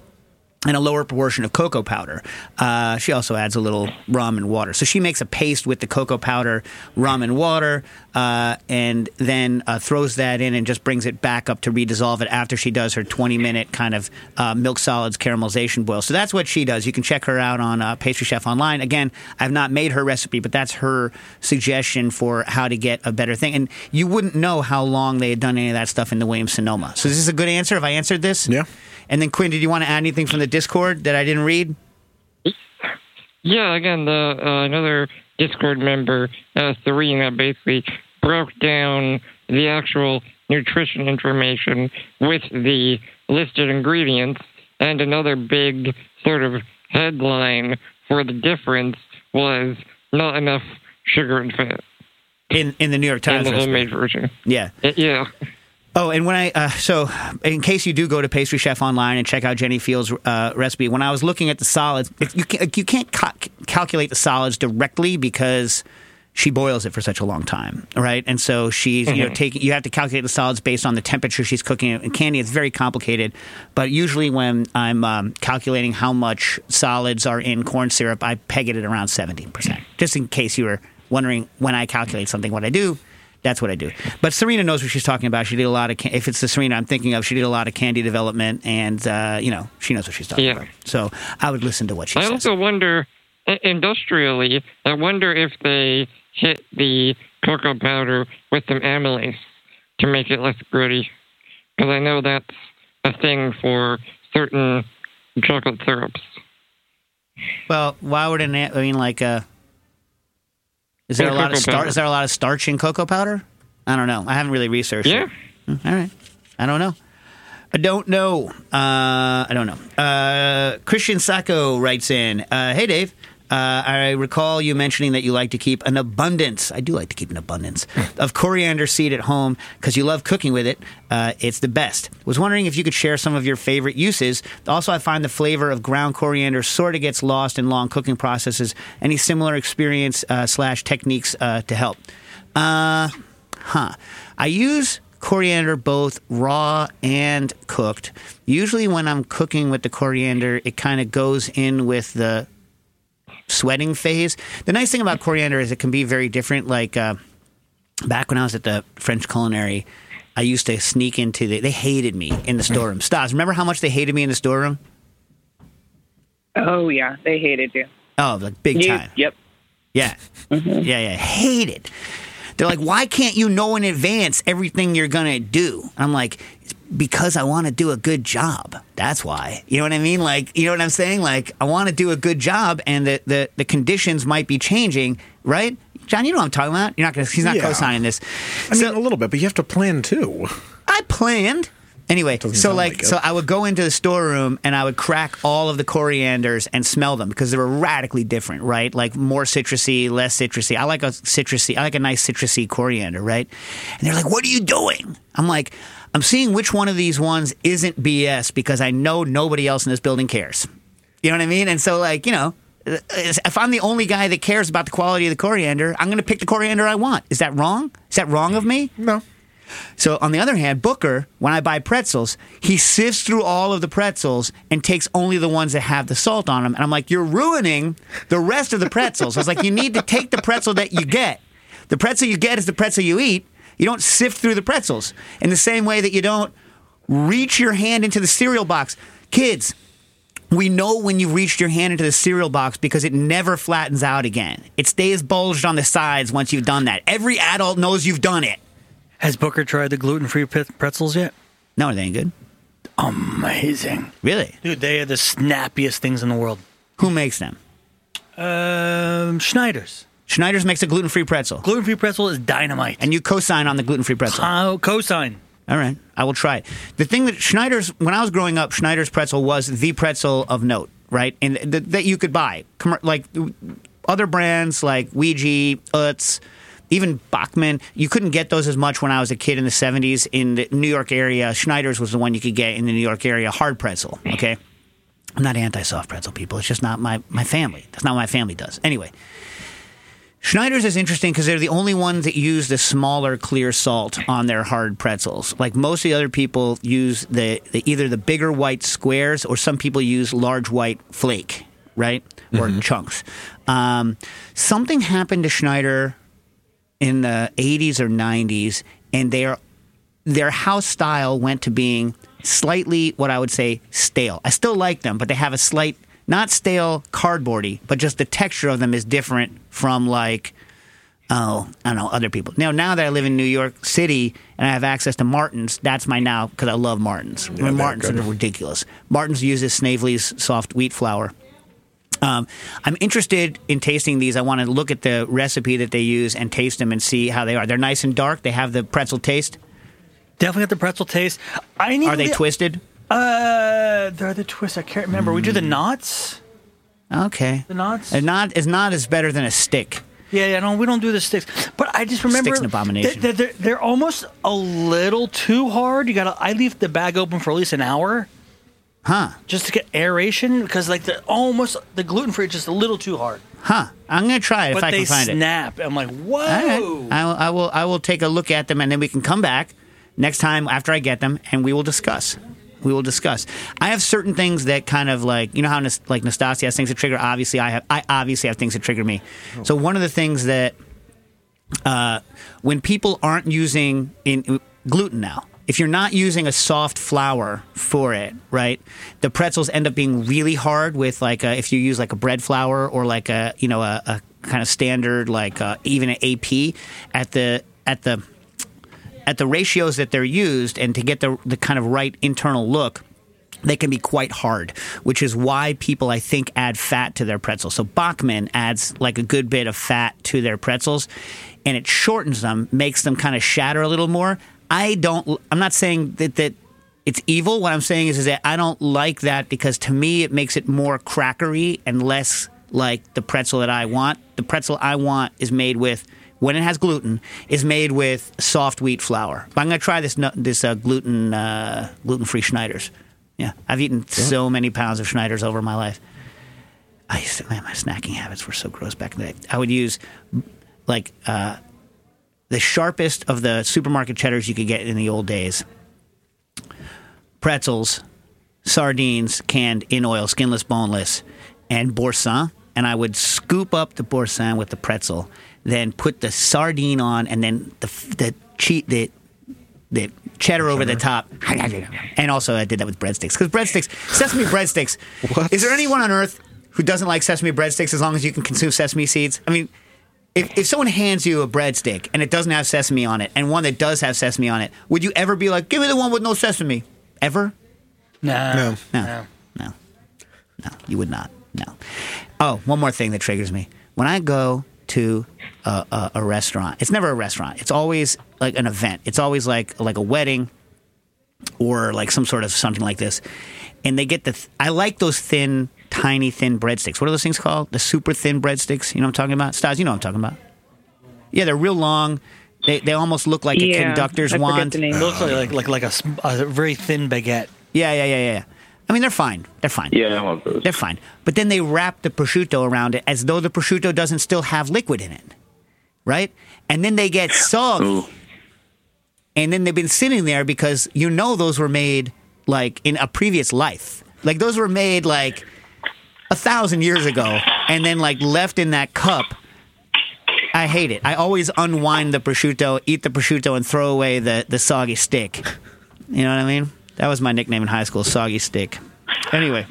and a lower proportion of cocoa powder. Uh, she also adds a little rum and water. So she makes a paste with the cocoa powder, rum and water, uh, and then uh, throws that in and just brings it back up to redissolve it after she does her twenty-minute kind of uh, milk solids caramelization boil. So that's what she does. You can check her out on uh, Pastry Chef Online. Again, I've not made her recipe, but that's her suggestion for how to get a better thing. And you wouldn't know how long they had done any of that stuff in the Williams-Sonoma. So is this a good answer? Have I answered this? Yeah. And then, Quinn, did you want to add anything from the Discord that I didn't read? Yeah, again, the uh, another Discord member, uh, Serena, basically broke down the actual nutrition information with the listed ingredients, and another big sort of headline for the difference was not enough sugar and fat. In in the New York Times. In the homemade version. Yeah. Yeah. Oh, and when I uh, so in case you do go to Pastry Chef Online and check out Jenny Field's uh, recipe, when I was looking at the solids, you can't, you can't ca- calculate the solids directly because she boils it for such a long time, right? And so she's mm-hmm. you know taking you have to calculate the solids based on the temperature she's cooking it in candy. It's very complicated, but usually when I'm um, calculating how much solids are in corn syrup, I peg it at around seventeen percent, just in case you were wondering when I calculate something, what I do, that's what I do. But Serena knows what she's talking about. She did a lot of, can- if it's the Serena I'm thinking of, she did a lot of candy development, and, uh, you know, she knows what she's talking yeah. about. So I would listen to what she I says. I also wonder, industrially, I wonder if they hit the cocoa powder with some amylase to make it less gritty. Because I know that's a thing for certain chocolate syrups. Well, why would an I mean like uh is there a lot of star, is there a lot of starch in cocoa powder? I don't know. I haven't really researched yeah. it. All right. I don't know. I don't know. Uh, I don't know. Uh, Christian Sacco writes in, uh, "Hey Dave, uh, I recall you mentioning that you like to keep an abundance. I do like to keep an abundance of coriander seed at home because you love cooking with it. Uh, it's the best. Was wondering if you could share some of your favorite uses. Also, I find the flavor of ground coriander sort of gets lost in long cooking processes. Any similar experience uh, slash techniques uh, to help? Uh, huh. I use coriander both raw and cooked. Usually, when I'm cooking with the coriander, it kind of goes in with the sweating phase. The nice thing about coriander is it can be very different. Like uh, back when I was at the French Culinary, I used to sneak into the... They hated me in the storeroom. Stas, remember how much they hated me in the storeroom? Oh, yeah. They hated you. Oh, like big you, time. Yep. Yeah. Mm-hmm. Yeah, yeah. Hated. They're like, why can't you know in advance everything you're going to do? And I'm like, it's because I want to do a good job. That's why. You know what I mean? Like, you know what I'm saying? Like, I want to do a good job, and the, the, the conditions might be changing, right? John, you know what I'm talking about. You're not gonna, he's not yeah. co-signing this. I so, mean, a little bit, but you have to plan, too. I planned. Anyway, so like, like so I would go into the storeroom and I would crack all of the corianders and smell them because they were radically different, right? Like more citrusy, less citrusy. I like a citrusy. I like a nice citrusy coriander, right? And they're like, "What are you doing?" I'm like, "I'm seeing which one of these ones isn't B S because I know nobody else in this building cares." You know what I mean? And so like, you know, if I'm the only guy that cares about the quality of the coriander, I'm going to pick the coriander I want. Is that wrong? Is that wrong of me? No. So, on the other hand, Booker, when I buy pretzels, he sifts through all of the pretzels and takes only the ones that have the salt on them. And I'm like, you're ruining the rest of the pretzels. I was like, you need to take the pretzel that you get. The pretzel you get is the pretzel you eat. You don't sift through the pretzels. In the same way that you don't reach your hand into the cereal box. Kids, we know when you reached your hand into the cereal box because it never flattens out again. It stays bulged on the sides once you've done that. Every adult knows you've done it. Has Booker tried the gluten-free pretzels yet? No, they ain't good. Amazing. Really? Dude, they are the snappiest things in the world. Who makes them? Um, Schneider's. Schneider's makes a gluten-free pretzel. Gluten-free pretzel is dynamite. And you co-sign on the gluten-free pretzel. Oh, co-sign. All right. I will try it. The thing that Schneider's, when I was growing up, Schneider's pretzel was the pretzel of note, right? And th- that you could buy. Like other brands like Ouija, Utz, even Bachmann, you couldn't get those as much when I was a kid in the seventies in the New York area. Schneider's was the one you could get in the New York area, hard pretzel, okay? I'm not anti-soft pretzel, people. It's just not my, my family. That's not what my family does. Anyway, Schneider's is interesting because they're the only ones that use the smaller clear salt on their hard pretzels. Like most of the other people use the, the either the bigger white squares or some people use large white flake, right? Or mm-hmm. chunks. Um, something happened to Schneider in the eighties or nineties, and their their house style went to being slightly, what I would say, stale. I still like them, but they have a slight, not stale, cardboardy, but just the texture of them is different from, like, oh, I don't know, other people. Now, now that I live in New York City and I have access to Martin's, that's my now, because I love Martin's. Yeah, I mean, Martin's are ridiculous. Martin's uses Snavely's soft wheat flour. Um, I'm interested in tasting these. I want to look at the recipe that they use and taste them and see how they are. They're nice and dark. They have the pretzel taste. Definitely have the pretzel taste. I need. Are they the, twisted? Uh, they're the twists. I can't remember. Mm. We do the knots. Okay. The knots. A knot is not as better than a stick. Yeah, yeah. No, we don't do the sticks. But I just remember sticks an abomination. They're, they're, they're almost a little too hard. You got. I leave the bag open for at least an hour. Huh. Just to get aeration, because like the almost the gluten free is just a little too hard. Huh. I'm gonna try it but if I can find snap. It. But they snap. I'm like, whoa. Right. I will, I will. I will take a look at them, and then we can come back next time after I get them, and we will discuss. We will discuss. I have certain things that kind of like, you know how like Nastasia has things that trigger. Obviously, I have. I obviously have things that trigger me. Oh. So one of the things that uh, when people aren't using in, in gluten now, if you're not using a soft flour for it, right, the pretzels end up being really hard with like a, if you use like a bread flour or like a, you know, a, a kind of standard like a, even an A P at the at the at the ratios that they're used and to get the the kind of right internal look. They can be quite hard, which is why people, I think, add fat to their pretzels. So Bachmann adds like a good bit of fat to their pretzels, and it shortens them, makes them kind of shatter a little more. I don't – I'm not saying that, that it's evil. What I'm saying is, is that I don't like that because to me it makes it more crackery and less like the pretzel that I want. The pretzel I want is made with – when it has gluten, is made with soft wheat flour. But I'm going to try this this uh, gluten, uh, gluten-free Schneider's. Yeah, I've eaten yeah. so many pounds of Schneider's over my life. I used to, man, my snacking habits were so gross back in the day. I would use, like, uh, the sharpest of the supermarket cheddars you could get in the old days. Pretzels, sardines, canned in oil, skinless, boneless, and boursin. And I would scoop up the boursin with the pretzel, then put the sardine on, and then the the cheat the the cheddar over the top. And also I did that with breadsticks. Because breadsticks, sesame breadsticks. What? Is there anyone on earth who doesn't like sesame breadsticks as long as you can consume sesame seeds? I mean, if, if someone hands you a breadstick and it doesn't have sesame on it, and one that does have sesame on it, would you ever be like, give me the one with no sesame? Ever? No. No. No. No. No. You would not. No. Oh, one more thing that triggers me. When I go to a, a, a restaurant, it's never a restaurant. It's always like an event. It's always like like a wedding or like some sort of something like this. And they get the th- – I like those thin, tiny, thin breadsticks. What are those things called? The super thin breadsticks. You know what I'm talking about? Stas, you know what I'm talking about. Yeah, they're real long. They they almost look like yeah, a conductor's I wand. They look like, like, like a, a very thin baguette. Yeah, yeah, yeah, yeah. I mean, they're fine. They're fine. Yeah, I want those. They're fine. But then they wrap the prosciutto around it as though the prosciutto doesn't still have liquid in it, right? And then they get soggy. Ooh. And then they've been sitting there because you know those were made, like, in a previous life. Like, those were made, like, a thousand years ago and then, like, left in that cup. I hate it. I always unwind the prosciutto, eat the prosciutto, and throw away the, the soggy stick. You know what I mean? That was my nickname in high school, Soggy Stick. Anyway,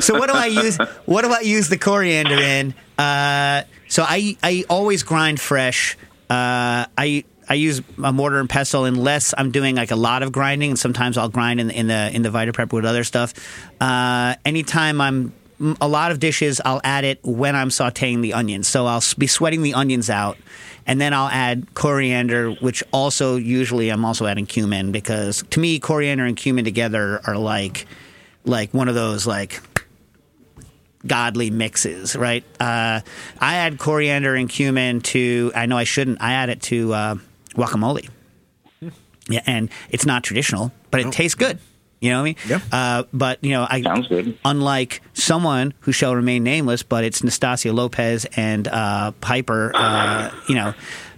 so what do I use? What do I use the coriander in? Uh, so I I always grind fresh. Uh, I I use a mortar and pestle unless I'm doing like a lot of grinding, and sometimes I'll grind in, in the in the VitaPrep with other stuff. Uh, anytime I'm a lot of dishes, I'll add it when I'm sautéing the onions. So I'll be sweating the onions out. And then I'll add coriander, which also usually I'm also adding cumin because to me, coriander and cumin together are like like one of those like godly mixes, right? Uh, I add coriander and cumin to – I know I shouldn't. I add it to uh, guacamole. Yeah, and it's not traditional, but it oh. tastes good. You know what I mean? Yeah. Uh, but, you know, I Sounds good. Unlike someone who shall remain nameless, but it's Anastasia Lopez and uh, Piper, uh, you know,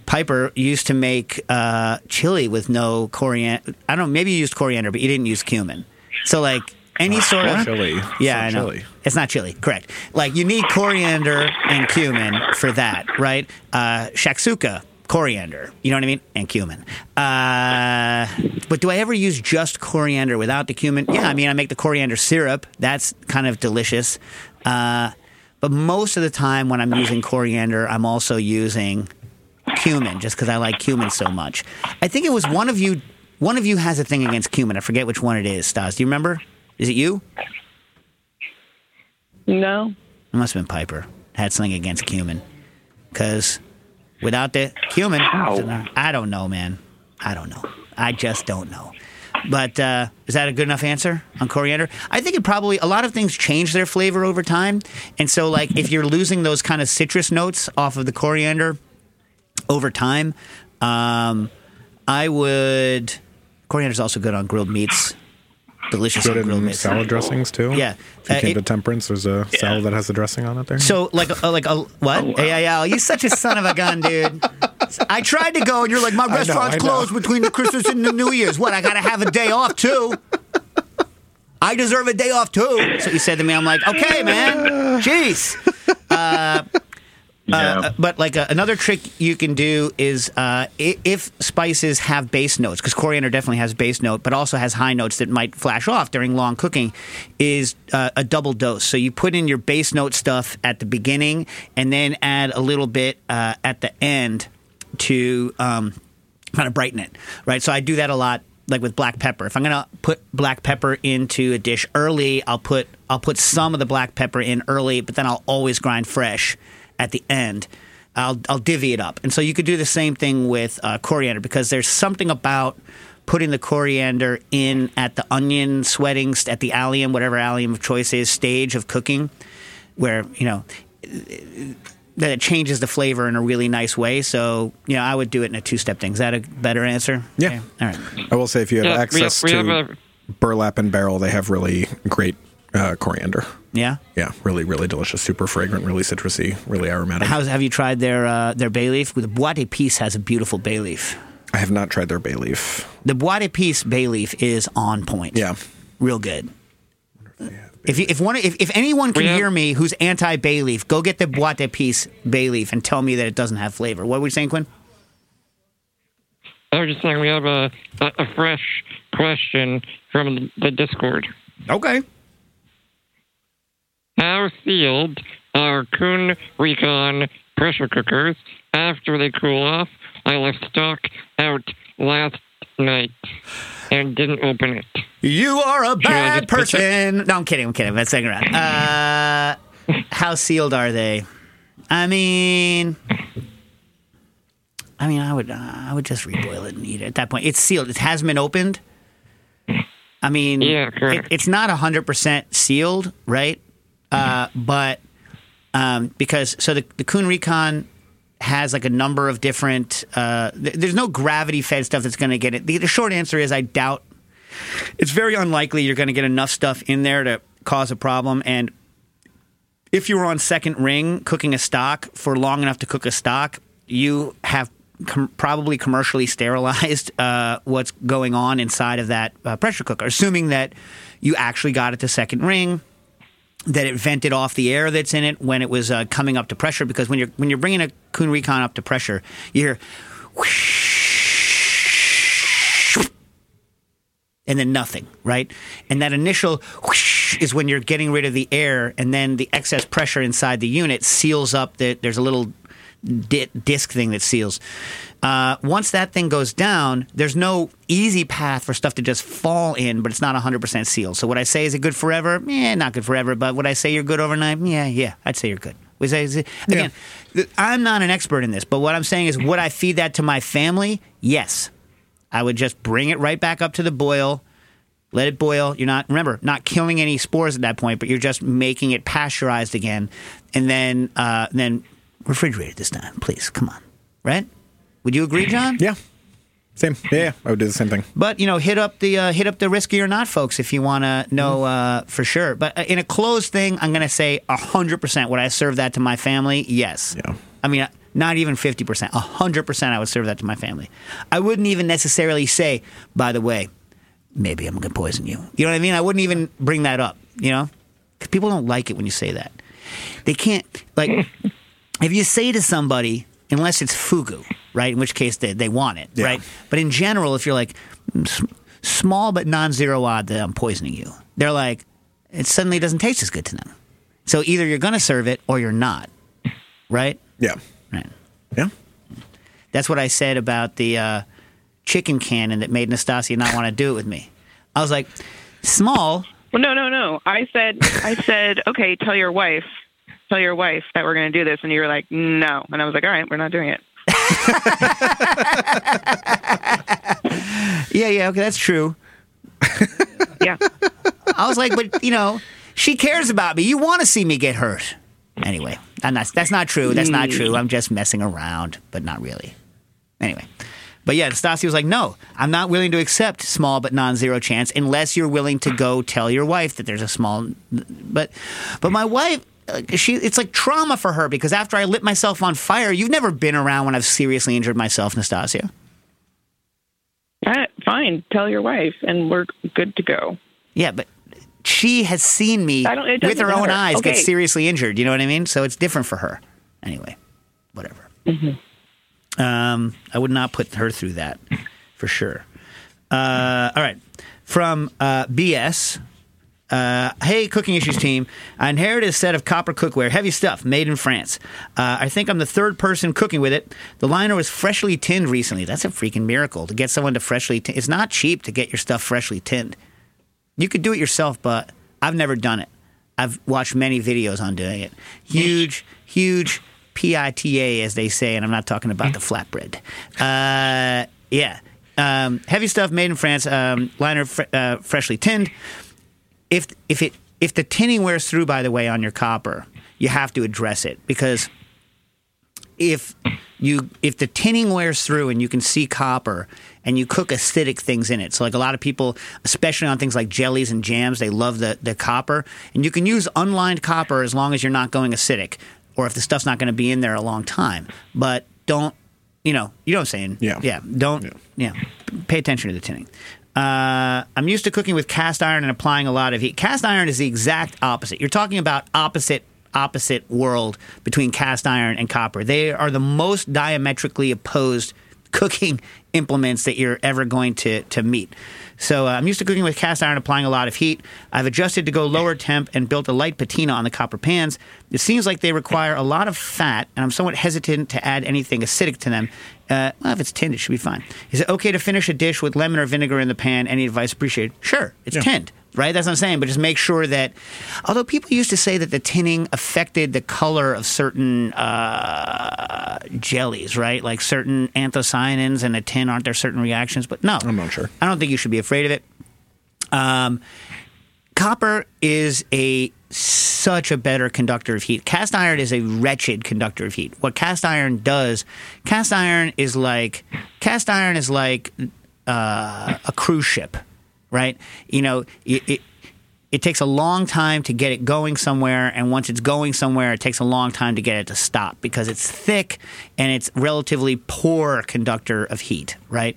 Piper used to make uh, chili with no coriander. I don't know, maybe you used coriander, but you didn't use cumin. So, like, any sort of... chili. Yeah, it's I know. Chili. It's not chili, correct. Like, you need coriander and cumin for that, right? Uh, shakshuka. Coriander, you know what I mean? And cumin. Uh, but do I ever use just coriander without the cumin? Yeah, I mean, I make the coriander syrup. That's kind of delicious. Uh, but most of the time when I'm using coriander, I'm also using cumin just because I like cumin so much. I think it was one of you One of you has a thing against cumin. I forget which one it is, Stas. Do you remember? Is it you? No. It must have been Piper. Had something against cumin because... Without the cumin, Ow. I don't know, man. I don't know. I just don't know. But uh, is that a good enough answer on coriander? I think it probably, a lot of things change their flavor over time. And so, like, if you're losing those kind of citrus notes off of the coriander over time, um, I would, coriander's also good on grilled meats. Delicious good grilled meats. Salad dressings, too? Yeah. If you uh, came it, to Temperance, there's a yeah. salad that has the dressing on it there. So, like, a, like a what? Oh, wow. A I L, you're such a son of a gun, dude. I tried to go, and you're like, my restaurant's I know, I know. closed between the Christmas and the New Year's. What, I got to have a day off, too? I deserve a day off, too. So you said to me, I'm like, okay, man. Jeez. Uh, Yeah. Uh, but like a, another trick you can do is uh, if spices have base notes, because coriander definitely has base note, but also has high notes that might flash off during long cooking, is uh, a double dose. So you put in your base note stuff at the beginning and then add a little bit uh, at the end to um, kind of brighten it, right? So I do that a lot. Like with black pepper, if I'm gonna put black pepper into a dish early, I'll put I'll put some of the black pepper in early, but then I'll always grind fresh at the end. I'll I'll divvy it up, and so you could do the same thing with uh, coriander, because there's something about putting the coriander in at the onion sweating at the allium, whatever allium of choice is, stage of cooking, where you know that it changes the flavor in a really nice way. So, you know, I would do it in a two-step thing. Is that a better answer? Yeah. Okay. All right. I will say if you have yeah, access we have, we have to a... Burlap and Barrel, they have really great uh, coriander. Yeah? Yeah. Really, really delicious. Super fragrant, really citrusy, really aromatic. How's, have you tried their uh, their bay leaf? The bois de peace has a beautiful bay leaf. I have not tried their bay leaf. The bois de peace bay leaf is on point. Yeah. Real good. If you, if one if, if anyone can yeah. hear me who's anti bay leaf, go get the bois de peace bay leaf and tell me that it doesn't have flavor. What were you saying, Quinn? I was just saying we have a a fresh question from the Discord. Okay. How sealed are Kuhn Rikon pressure cookers after they cool off? I left stock out last night and didn't open it. You are a bad person. No, I'm kidding. I'm kidding. That's second round. Uh, how sealed are they? I mean, I mean, I would, uh, I would just reboil it and eat it at that point. It's sealed. It hasn't been opened. I mean, yeah, correct. It, it's not a hundred percent sealed, right? Uh, mm-hmm. But um, because so the, the Kuhn Rikon has like a number of different. Uh, th- there's no gravity fed stuff that's going to get it. The, the short answer is I doubt. It's very unlikely you're going to get enough stuff in there to cause a problem. And if you were on second ring cooking a stock for long enough to cook a stock, you have com- probably commercially sterilized uh, what's going on inside of that uh, pressure cooker, assuming that you actually got it to second ring, that it vented off the air that's in it when it was uh, coming up to pressure. Because when you're when you're bringing a Kuhn Rikon up to pressure, you hear whoosh, and then nothing, right? And that initial whoosh is when you're getting rid of the air, and then the excess pressure inside the unit seals up. The, there's a little di- disc thing that seals. Uh, once that thing goes down, there's no easy path for stuff to just fall in, but it's not one hundred percent sealed. So what I say, is it good forever? Eh, not good forever. But would I say you're good overnight? Yeah, yeah, I'd say you're good. We say, is it, again, yeah. I'm not an expert in this, but what I'm saying is, would I feed that to my family? Yes. I would just bring it right back up to the boil, let it boil. You're not, remember, not killing any spores at that point, but you're just making it pasteurized again, and then uh, then refrigerate it this time. Please, come on, right? Would you agree, John? Yeah, same. Yeah, yeah. I would do the same thing. But you know, hit up the uh, hit up the risky or not, folks, if you want to know uh, for sure. But in a closed thing, I'm going to say one hundred percent. Would I serve that to my family? Yes. Yeah. I mean. Not even fifty percent. one hundred percent I would serve that to my family. I wouldn't even necessarily say, by the way, maybe I'm going to poison you. You know what I mean? I wouldn't even bring that up, you know? Because people don't like it when you say that. They can't, like, if you say to somebody, unless it's fugu, right? In which case they, they want it, yeah. right? But in general, if you're like, small but non-zero odd that I'm poisoning you, they're like, it suddenly doesn't taste as good to them. So either you're going to serve it or you're not, right? Yeah. Right. Yeah. That's what I said about the uh, chicken cannon that made Anastasia not want to do it with me. I was like, small. Well, no, no, no. I said, I said, okay, tell your wife, tell your wife that we're going to do this. And you were like, no. And I was like, all right, we're not doing it. yeah, yeah, okay, that's true. yeah. I was like, but, you know, she cares about me. You want to see me get hurt. Anyway, I'm not, that's not true. That's not true. I'm just messing around, but not really. Anyway. But yeah, Stassi was like, no, I'm not willing to accept small but non-zero chance unless you're willing to go tell your wife that there's a small. But but my wife, she it's like trauma for her because after I lit myself on fire, you've never been around when I've seriously injured myself, Nastasia. Uh, fine. Tell your wife and we're good to go. Yeah, but. She has seen me with her matter. own eyes okay. get seriously injured. You know what I mean? So it's different for her. Anyway. whatever. Mm-hmm. Um, I would not put her through that for sure. Uh, all right. From uh, B S. Uh, hey, Cooking Issues team. I inherited a set of copper cookware, heavy stuff, made in France. Uh, I think I'm the third person cooking with it. The liner was freshly tinned recently. That's a freaking miracle to get someone to freshly tin. It's not cheap to get your stuff freshly tinned. You could do it yourself, but I've never done it. I've watched many videos on doing it. Huge, huge pita, as they say, and I'm not talking about the flatbread. Uh, yeah. Um, heavy stuff made in France, um, liner fr- uh, freshly tinned. If if it if the tinning wears through, by the way, on your copper, you have to address it, because if you if the tinning wears through and you can see copper and you cook acidic things in it, so like a lot of people, especially on things like jellies and jams, they love the, the copper, and you can use unlined copper as long as you're not going acidic or if the stuff's not going to be in there a long time. But don't, you know, you know what I'm saying? Yeah. Yeah. Don't, yeah. yeah. Pay attention to the tinning. Uh, I'm used to cooking with cast iron and applying a lot of heat. Cast iron is the exact opposite. You're talking about opposite, opposite world between cast iron and copper. They are the most diametrically opposed cooking implements that you're ever going to, to meet. So uh, I'm used to cooking with cast iron, applying a lot of heat. I've adjusted to go lower temp and built a light patina on the copper pans. It seems like they require a lot of fat, and I'm somewhat hesitant to add anything acidic to them. Uh, well, if it's tinned, it should be fine. Is it okay to finish a dish with lemon or vinegar in the pan? Any advice appreciated? Sure, it's yeah. tinned, right? That's what I'm saying, but just make sure that, although people used to say that the tinning affected the color of certain uh, jellies, right? Like certain anthocyanins and a tin, aren't there certain reactions? But no. I'm not sure. I don't think you should be afraid of it. Um, copper is a such a better conductor of heat. Cast iron is a wretched conductor of heat. What cast iron does, cast iron is like, cast iron is like uh, a cruise ship, right? You know, it, it it takes a long time to get it going somewhere, and once it's going somewhere, it takes a long time to get it to stop because it's thick and it's relatively poor conductor of heat, right?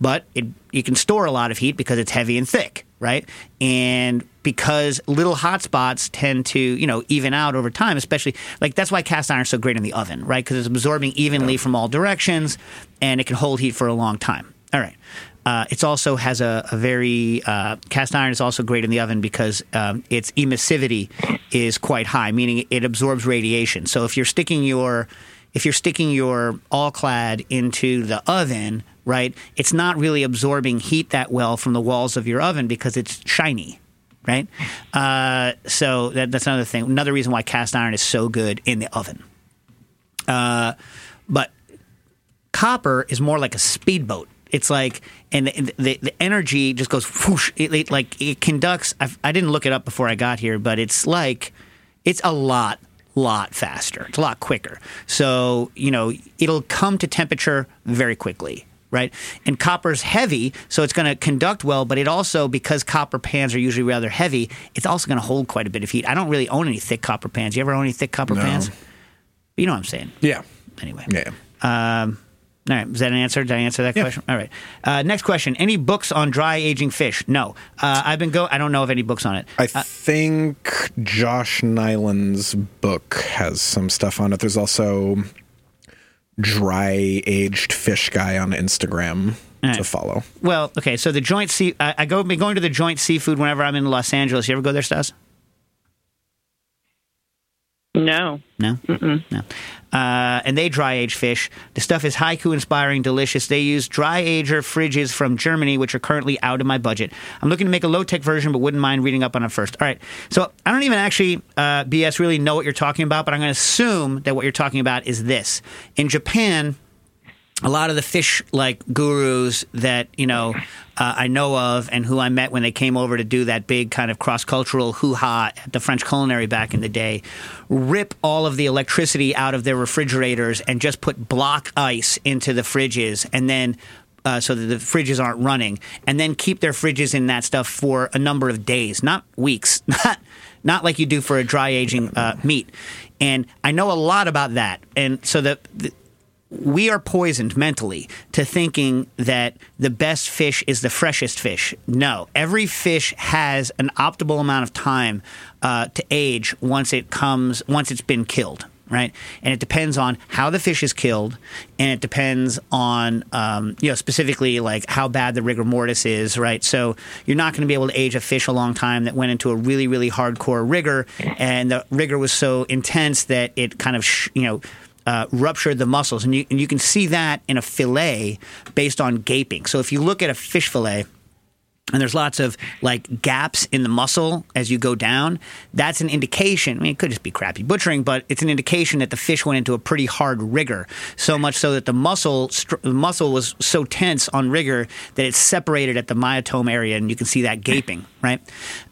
But it you can store a lot of heat because it's heavy and thick, right? And because little hot spots tend to, you know, even out over time, especially like that's why cast iron is so great in the oven, right? Because it's absorbing evenly from all directions and it can hold heat for a long time. All right. Uh, it also has a, a very uh, – cast iron is also great in the oven because um, its emissivity is quite high, meaning it absorbs radiation. So if you're sticking your – if you're sticking your all-clad into the oven, right, it's not really absorbing heat that well from the walls of your oven because it's shiny, right? Uh, so that, that's another thing. Another reason why cast iron is so good in the oven. Uh, but copper is more like a speedboat. It's like – and the, the, the energy just goes whoosh. It, it, like it conducts – I didn't look it up before I got here, but it's like – it's a lot. lot faster. It's a lot quicker. So, you know, it'll come to temperature very quickly, right? And copper's heavy, so it's going to conduct well, but it also, because copper pans are usually rather heavy, it's also going to hold quite a bit of heat. I don't really own any thick copper pans. You ever own any thick copper no. pans? You know what I'm saying. Yeah. Anyway. Yeah. Um, all right. Is that an answer? Did I answer that yeah. question? All right. Uh, next question. Any books on dry aging fish? No. Uh, I've been go. I don't know of any books on it. I uh, think Josh Nyland's book has some stuff on it. There's also dry aged fish guy on Instagram right. to follow. Well, okay. So the Joint Sea. I, I go been going to the Joint Seafood whenever I'm in Los Angeles. You ever go there, Stas? No. No? Mm-mm. No. Uh, and they dry age fish. The stuff is haiku inspiring, delicious. They use dry ager fridges from Germany, which are currently out of my budget. I'm looking to make a low tech version, but wouldn't mind reading up on it first. All right. So I don't even actually, uh, B S, really know what you're talking about, but I'm going to assume that what you're talking about is this. In Japan, a lot of the fish like gurus that, you know, uh, I know of and who I met when they came over to do that big kind of cross-cultural hoo-ha at the French Culinary back in the day, rip all of the electricity out of their refrigerators and just put block ice into the fridges and then uh, so that the fridges aren't running, and then keep their fridges in that stuff for a number of days, not weeks, not not like you do for a dry aging uh, meat. And I know a lot about that. And so the, the we are poisoned mentally to thinking that the best fish is the freshest fish. No. Every fish has an optimal amount of time uh, to age once it comes, once it's been killed, right? And it depends on how the fish is killed, and it depends on, um, you know, specifically like how bad the rigor mortis is, right? So you're not going to be able to age a fish a long time that went into a really, really hardcore rigor, and the rigor was so intense that it kind of, sh- you know, Uh, ruptured the muscles, and you, and you can see that in a fillet based on gaping. So if you look at a fish fillet, and there's lots of like gaps in the muscle as you go down, that's an indication. I mean, it could just be crappy butchering, but it's an indication that the fish went into a pretty hard rigor. So much so that the muscle st- muscle was so tense on rigor that it separated at the myotome area, and you can see that gaping, right?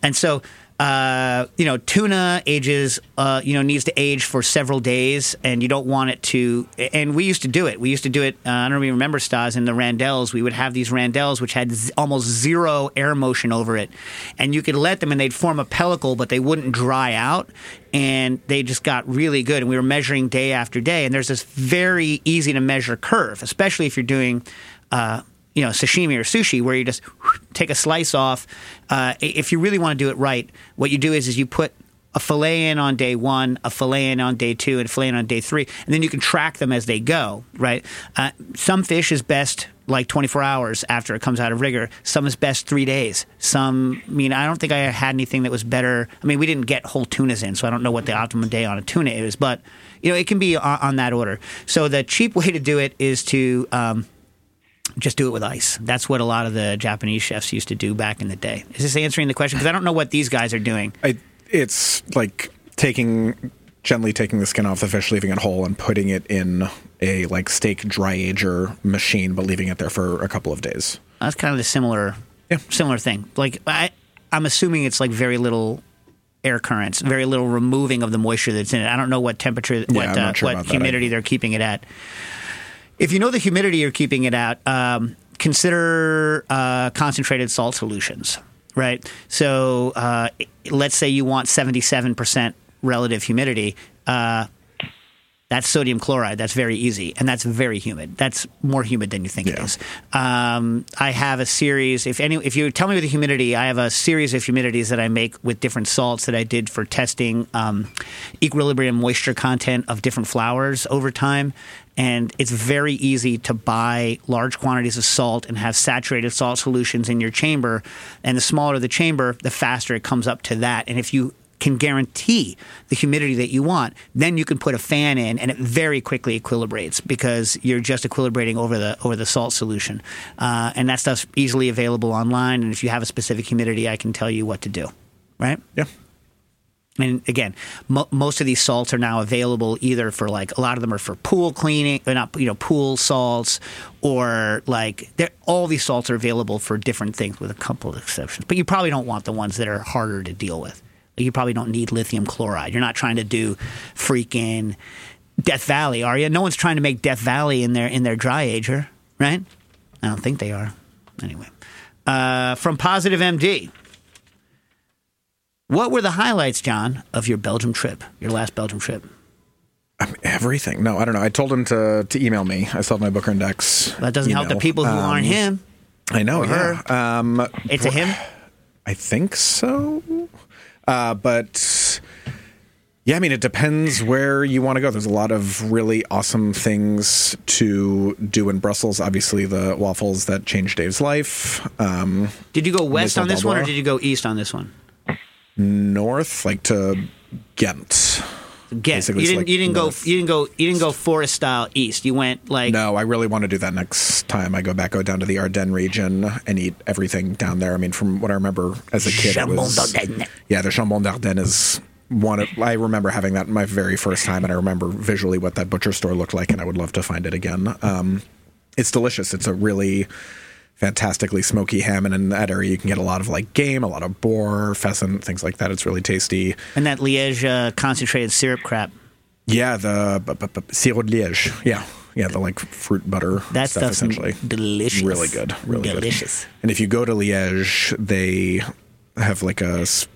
And so. Uh, you know, tuna ages, uh, you know, needs to age for several days, and you don't want it to, and we used to do it. We used to do it, uh, I don't even remember, Stas, in the randelles. We would have these randelles which had z- almost zero air motion over it, and you could let them, and they'd form a pellicle, but they wouldn't dry out, and they just got really good, and we were measuring day after day, and there's this very easy-to-measure curve, especially if you're doing, uh, you know, sashimi or sushi, where you just take a slice off. Uh, if you really want to do it right, what you do is, is you put a fillet in on day one, a fillet in on day two, and a fillet in on day three, and then you can track them as they go, right? Uh, some fish is best like twenty-four hours after it comes out of rigor. Some is best three days. Some, I mean, I don't think I had anything that was better. I mean, we didn't get whole tunas in, so I don't know what the optimum day on a tuna is, but, you know, it can be on, on that order. So the cheap way to do it is to... Um, Just do it with ice. That's what a lot of the Japanese chefs used to do back in the day. Is this answering the question? Because I don't know what these guys are doing. I, it's like taking gently taking the skin off the fish, leaving it whole, and putting it in a like steak dryager machine, but leaving it there for a couple of days. That's kind of the similar, yeah. similar thing. Like I, I'm assuming it's like very little air currents, very little removing of the moisture that's in it. I don't know what temperature, yeah, what uh, sure what humidity they're keeping it at. If you know the humidity you're keeping it at, um, consider uh, concentrated salt solutions, right? So uh, let's say you want seventy-seven percent relative humidity. Uh, that's sodium chloride. That's very easy, and that's very humid. That's more humid than you think yeah. it is. Um, I have a series. If any, if you tell me with the humidity, I have a series of humidities that I make with different salts that I did for testing um, equilibrium moisture content of different flours over time. And it's very easy to buy large quantities of salt and have saturated salt solutions in your chamber. And the smaller the chamber, the faster it comes up to that. And if you can guarantee the humidity that you want, then you can put a fan in, and it very quickly equilibrates because you're just equilibrating over the over the salt solution. Uh, and that stuff's easily available online. And if you have a specific humidity, I can tell you what to do. Right? Yeah. And again, mo- most of these salts are now available either for like a lot of them are for pool cleaning, or not, you know, pool salts, or like all these salts are available for different things with a couple of exceptions. But you probably don't want the ones that are harder to deal with. Like you probably don't need lithium chloride. You're not trying to do freaking Death Valley, are you? No one's trying to make Death Valley in their in their dryager, right? I don't think they are. Anyway, uh, from Positive M D. What were the highlights, John, of your Belgium trip, your last Belgium trip? I mean, everything. No, I don't know. I told him to, to email me. I sold my Booker and Dex. That doesn't email. Help the people who um, aren't him. I know. Yeah. Um, it's a him? I think so. Uh, but, yeah, I mean, it depends where you want to go. There's a lot of really awesome things to do in Brussels. Obviously, the waffles that changed Dave's life. Um, did you go west on this one, or did you go east on this one? North, like to Ghent. Ghent. You didn't, like you didn't go. You didn't go. You didn't go forest style east. You went like. No, I really want to do that next time I go back. Go down to the Ardennes region and eat everything down there. I mean, from what I remember as a kid, Chambon it was d'Ardennes. Yeah, the Chambon d'Ardennes is one of. I remember having that my very first time, and I remember visually what that butcher store looked like, and I would love to find it again. Um, it's delicious. It's a really. Fantastically smoky ham, and in that area you can get a lot of like game, a lot of boar, pheasant, things like that. It's really tasty. And that Liège uh, concentrated syrup crap. Yeah, the b- b- b- sirop de Liège. Yeah, yeah, the like fruit butter that stuff essentially. Delicious. Really good. Really delicious. Good. And if you go to Liège, they have like a sp-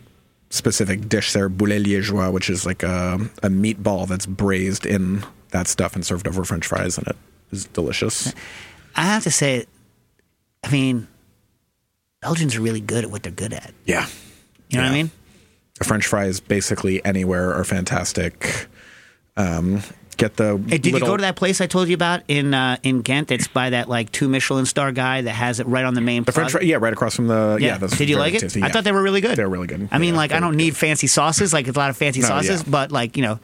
specific dish there, boulet liégeois, which is like a, a meatball that's braised in that stuff and served over French fries, and it is delicious. I have to say. I mean, Belgians are really good at what they're good at. Yeah. You know yeah. what I mean? French fries basically anywhere are fantastic. Um, get the hey, did little... you go to that place I told you about in uh, in Ghent? It's by that like two Michelin star guy that has it right on the main. The plug. French, yeah, right across from the yeah. yeah the did you like it? Yeah. I thought they were really good. They're really good. I mean, yeah, like I don't good. need fancy sauces. Like it's a lot of fancy no, sauces, yeah. but like you know.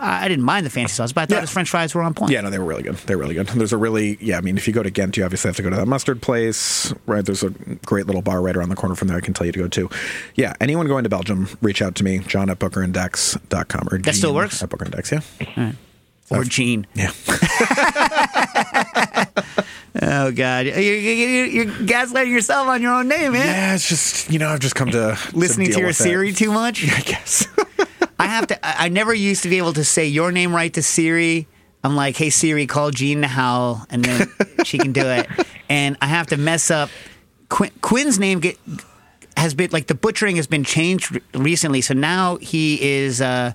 I didn't mind the fancy sauce, but I thought yeah. his French fries were on point. Yeah, no, they were really good. They were really good. There's a really, yeah, I mean, if you go to Ghent, you obviously have to go to that mustard place, right? There's a great little bar right around the corner from there I can tell you to go to. Yeah, anyone going to Belgium, reach out to me, John at Booker and Dex dot com. Or that Gene still works? At Booker and Dex, yeah. All right. Or I've, Gene. Yeah. Oh, God. You're, you're, you're gaslighting yourself on your own name, man. Yeah, it's just, you know, I've just come to listening to your Siri too much? I guess. I have to. I never used to be able to say your name right to Siri. I'm like, hey Siri, call Jean to howl, and then she can do it. And I have to mess up. Quinn, Quinn's name get, has been like the butchering has been changed recently, so now he is. Uh,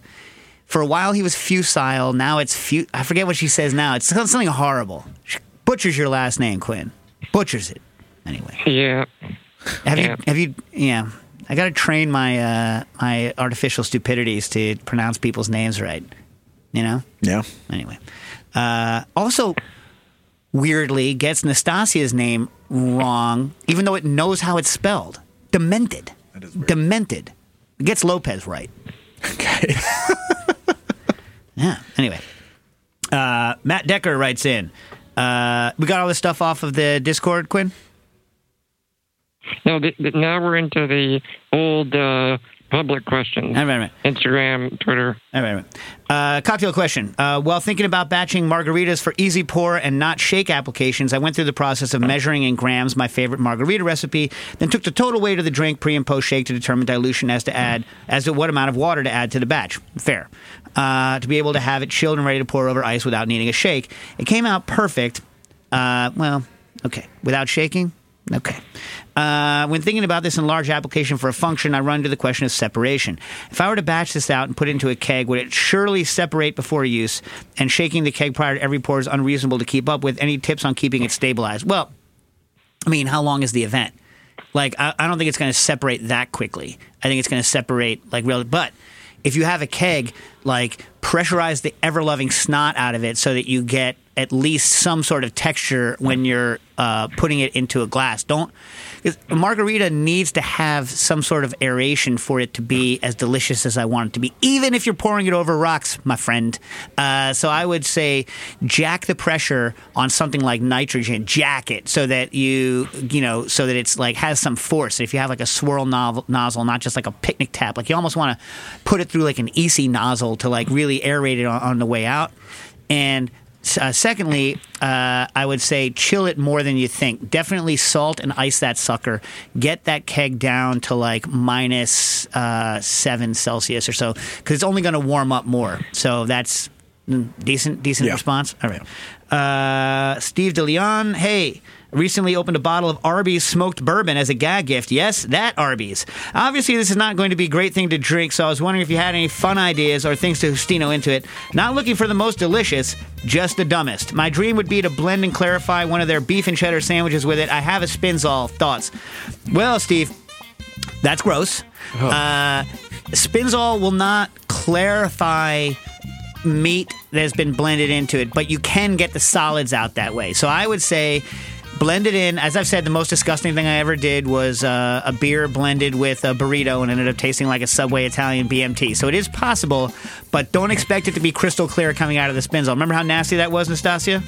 for a while, he was Fusile. Now it's fu- I forget what she says now. It's something horrible. She butchers your last name, Quinn. Butchers it anyway. Yeah. Have yeah. you? Have you? Yeah. I got to train my uh, my artificial stupidities to pronounce people's names right, you know? Yeah. Anyway. Uh, also, weirdly, gets Nastasia's name wrong, even though it knows how it's spelled. Demented. That is weird. Demented. It gets Lopez right. Okay. Yeah. Anyway. Uh, Matt Decker writes in. Uh, we got all this stuff off of the Discord, Quinn? No, the, the, now we're into the old uh, public questions. All right, right. Instagram, Twitter. All right, right. Uh, cocktail question. Uh, while thinking about batching margaritas for easy pour and not shake applications, I went through the process of measuring in grams my favorite margarita recipe, then took the total weight of the drink pre and post shake to determine dilution as to add as to what amount of water to add to the batch. Fair. Uh, to be able to have it chilled and ready to pour over ice without needing a shake. It came out perfect. Uh, well, okay. Without shaking? Okay. Uh, when thinking about this in large application for a function, I run to the question of separation. If I were to batch this out and put it into a keg, would it surely separate before use? And shaking the keg prior to every pour is unreasonable to keep up with. Any tips on keeping it stabilized? Well, I mean, how long is the event? Like, I, I don't think it's going to separate that quickly. I think it's going to separate, like, really. But if you have a keg, like, pressurize the ever-loving snot out of it so that you get at least some sort of texture when you're uh, putting it into a glass. Don't a margarita needs to have some sort of aeration for it to be as delicious as I want it to be, even if you're pouring it over rocks, my friend. Uh, so I would say jack the pressure on something like nitrogen, jack it so that you you know so that it's like has some force. If you have like a swirl no- nozzle, not just like a picnic tap, like you almost want to put it through like an E C nozzle to like really aerate it on, on the way out. And Uh, secondly, uh, I would say chill it more than you think. Definitely salt and ice that sucker. Get that keg down to like minus uh, seven Celsius or so because it's only going to warm up more. So that's decent, decent yeah. response. All right. Uh, Steve DeLeon, hey. Recently opened a bottle of Arby's smoked bourbon as a gag gift. Yes, that Arby's. Obviously, this is not going to be a great thing to drink, so I was wondering if you had any fun ideas or things to Justino into it. Not looking for the most delicious, just the dumbest. My dream would be to blend and clarify one of their beef and cheddar sandwiches with it. I have a Spinzall. Thoughts? Well, Steve, that's gross. Oh. Uh, Spinzall will not clarify meat that has been blended into it, but you can get the solids out that way. So I would say blended in, as I've said, the most disgusting thing I ever did was uh, a beer blended with a burrito and ended up tasting like a Subway Italian B M T. So it is possible, but don't expect it to be crystal clear coming out of the Spinzall. Remember how nasty that was, Nastasia?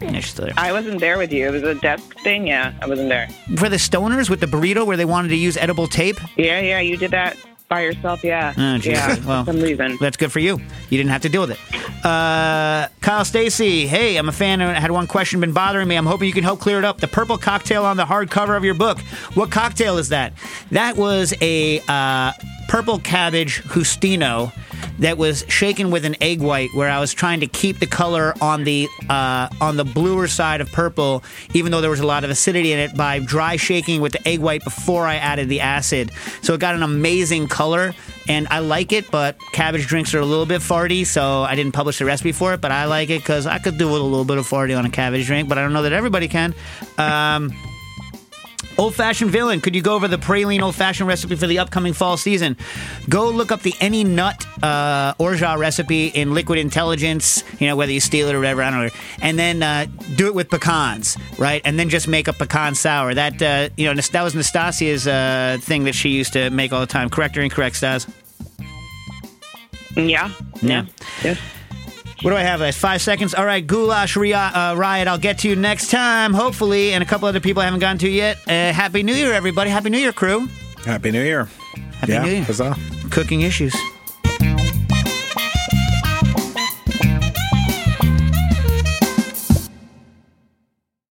Yeah, she's still there. I wasn't there with you. It was a desk thing, yeah. I wasn't there. For the stoners with the burrito where they wanted to use edible tape? Yeah, yeah, you did that by yourself, yeah. Oh, geez. Yeah, well, for some reason. That's good for you. You didn't have to deal with it. Uh, Kyle Stacy, hey, I'm a fan and I had one question been bothering me. I'm hoping you can help clear it up. The purple cocktail on the hardcover of your book. What cocktail is that? That was a uh, purple cabbage Justino that was shaken with an egg white where I was trying to keep the color on the uh, on the bluer side of purple even though there was a lot of acidity in it by dry shaking with the egg white before I added the acid. So it got an amazing color and I like it, but cabbage drinks are a little bit farty, so I didn't publish the recipe for it, but I like it because I could do with a little bit of farty on a cabbage drink, but I don't know that everybody can. Um, Old-fashioned villain. Could you go over the praline old-fashioned recipe for the upcoming fall season? Go look up the any nut uh, orgeat recipe in Liquid Intelligence, you know, whether you steal it or whatever, I don't know. And then uh, do it with pecans, right? And then just make a pecan sour. That, uh, you know, that was Nastasia's uh, thing that she used to make all the time. Correct or incorrect, Stas? Yeah. Yeah. Yeah. What do I have left? Five seconds. All right, Goulash Riot. I'll get to you next time, hopefully, and a couple other people I haven't gotten to yet. Uh, Happy New Year, everybody. Happy New Year, crew. Happy New Year. Happy yeah, New Year. Huzzah. Cooking Issues.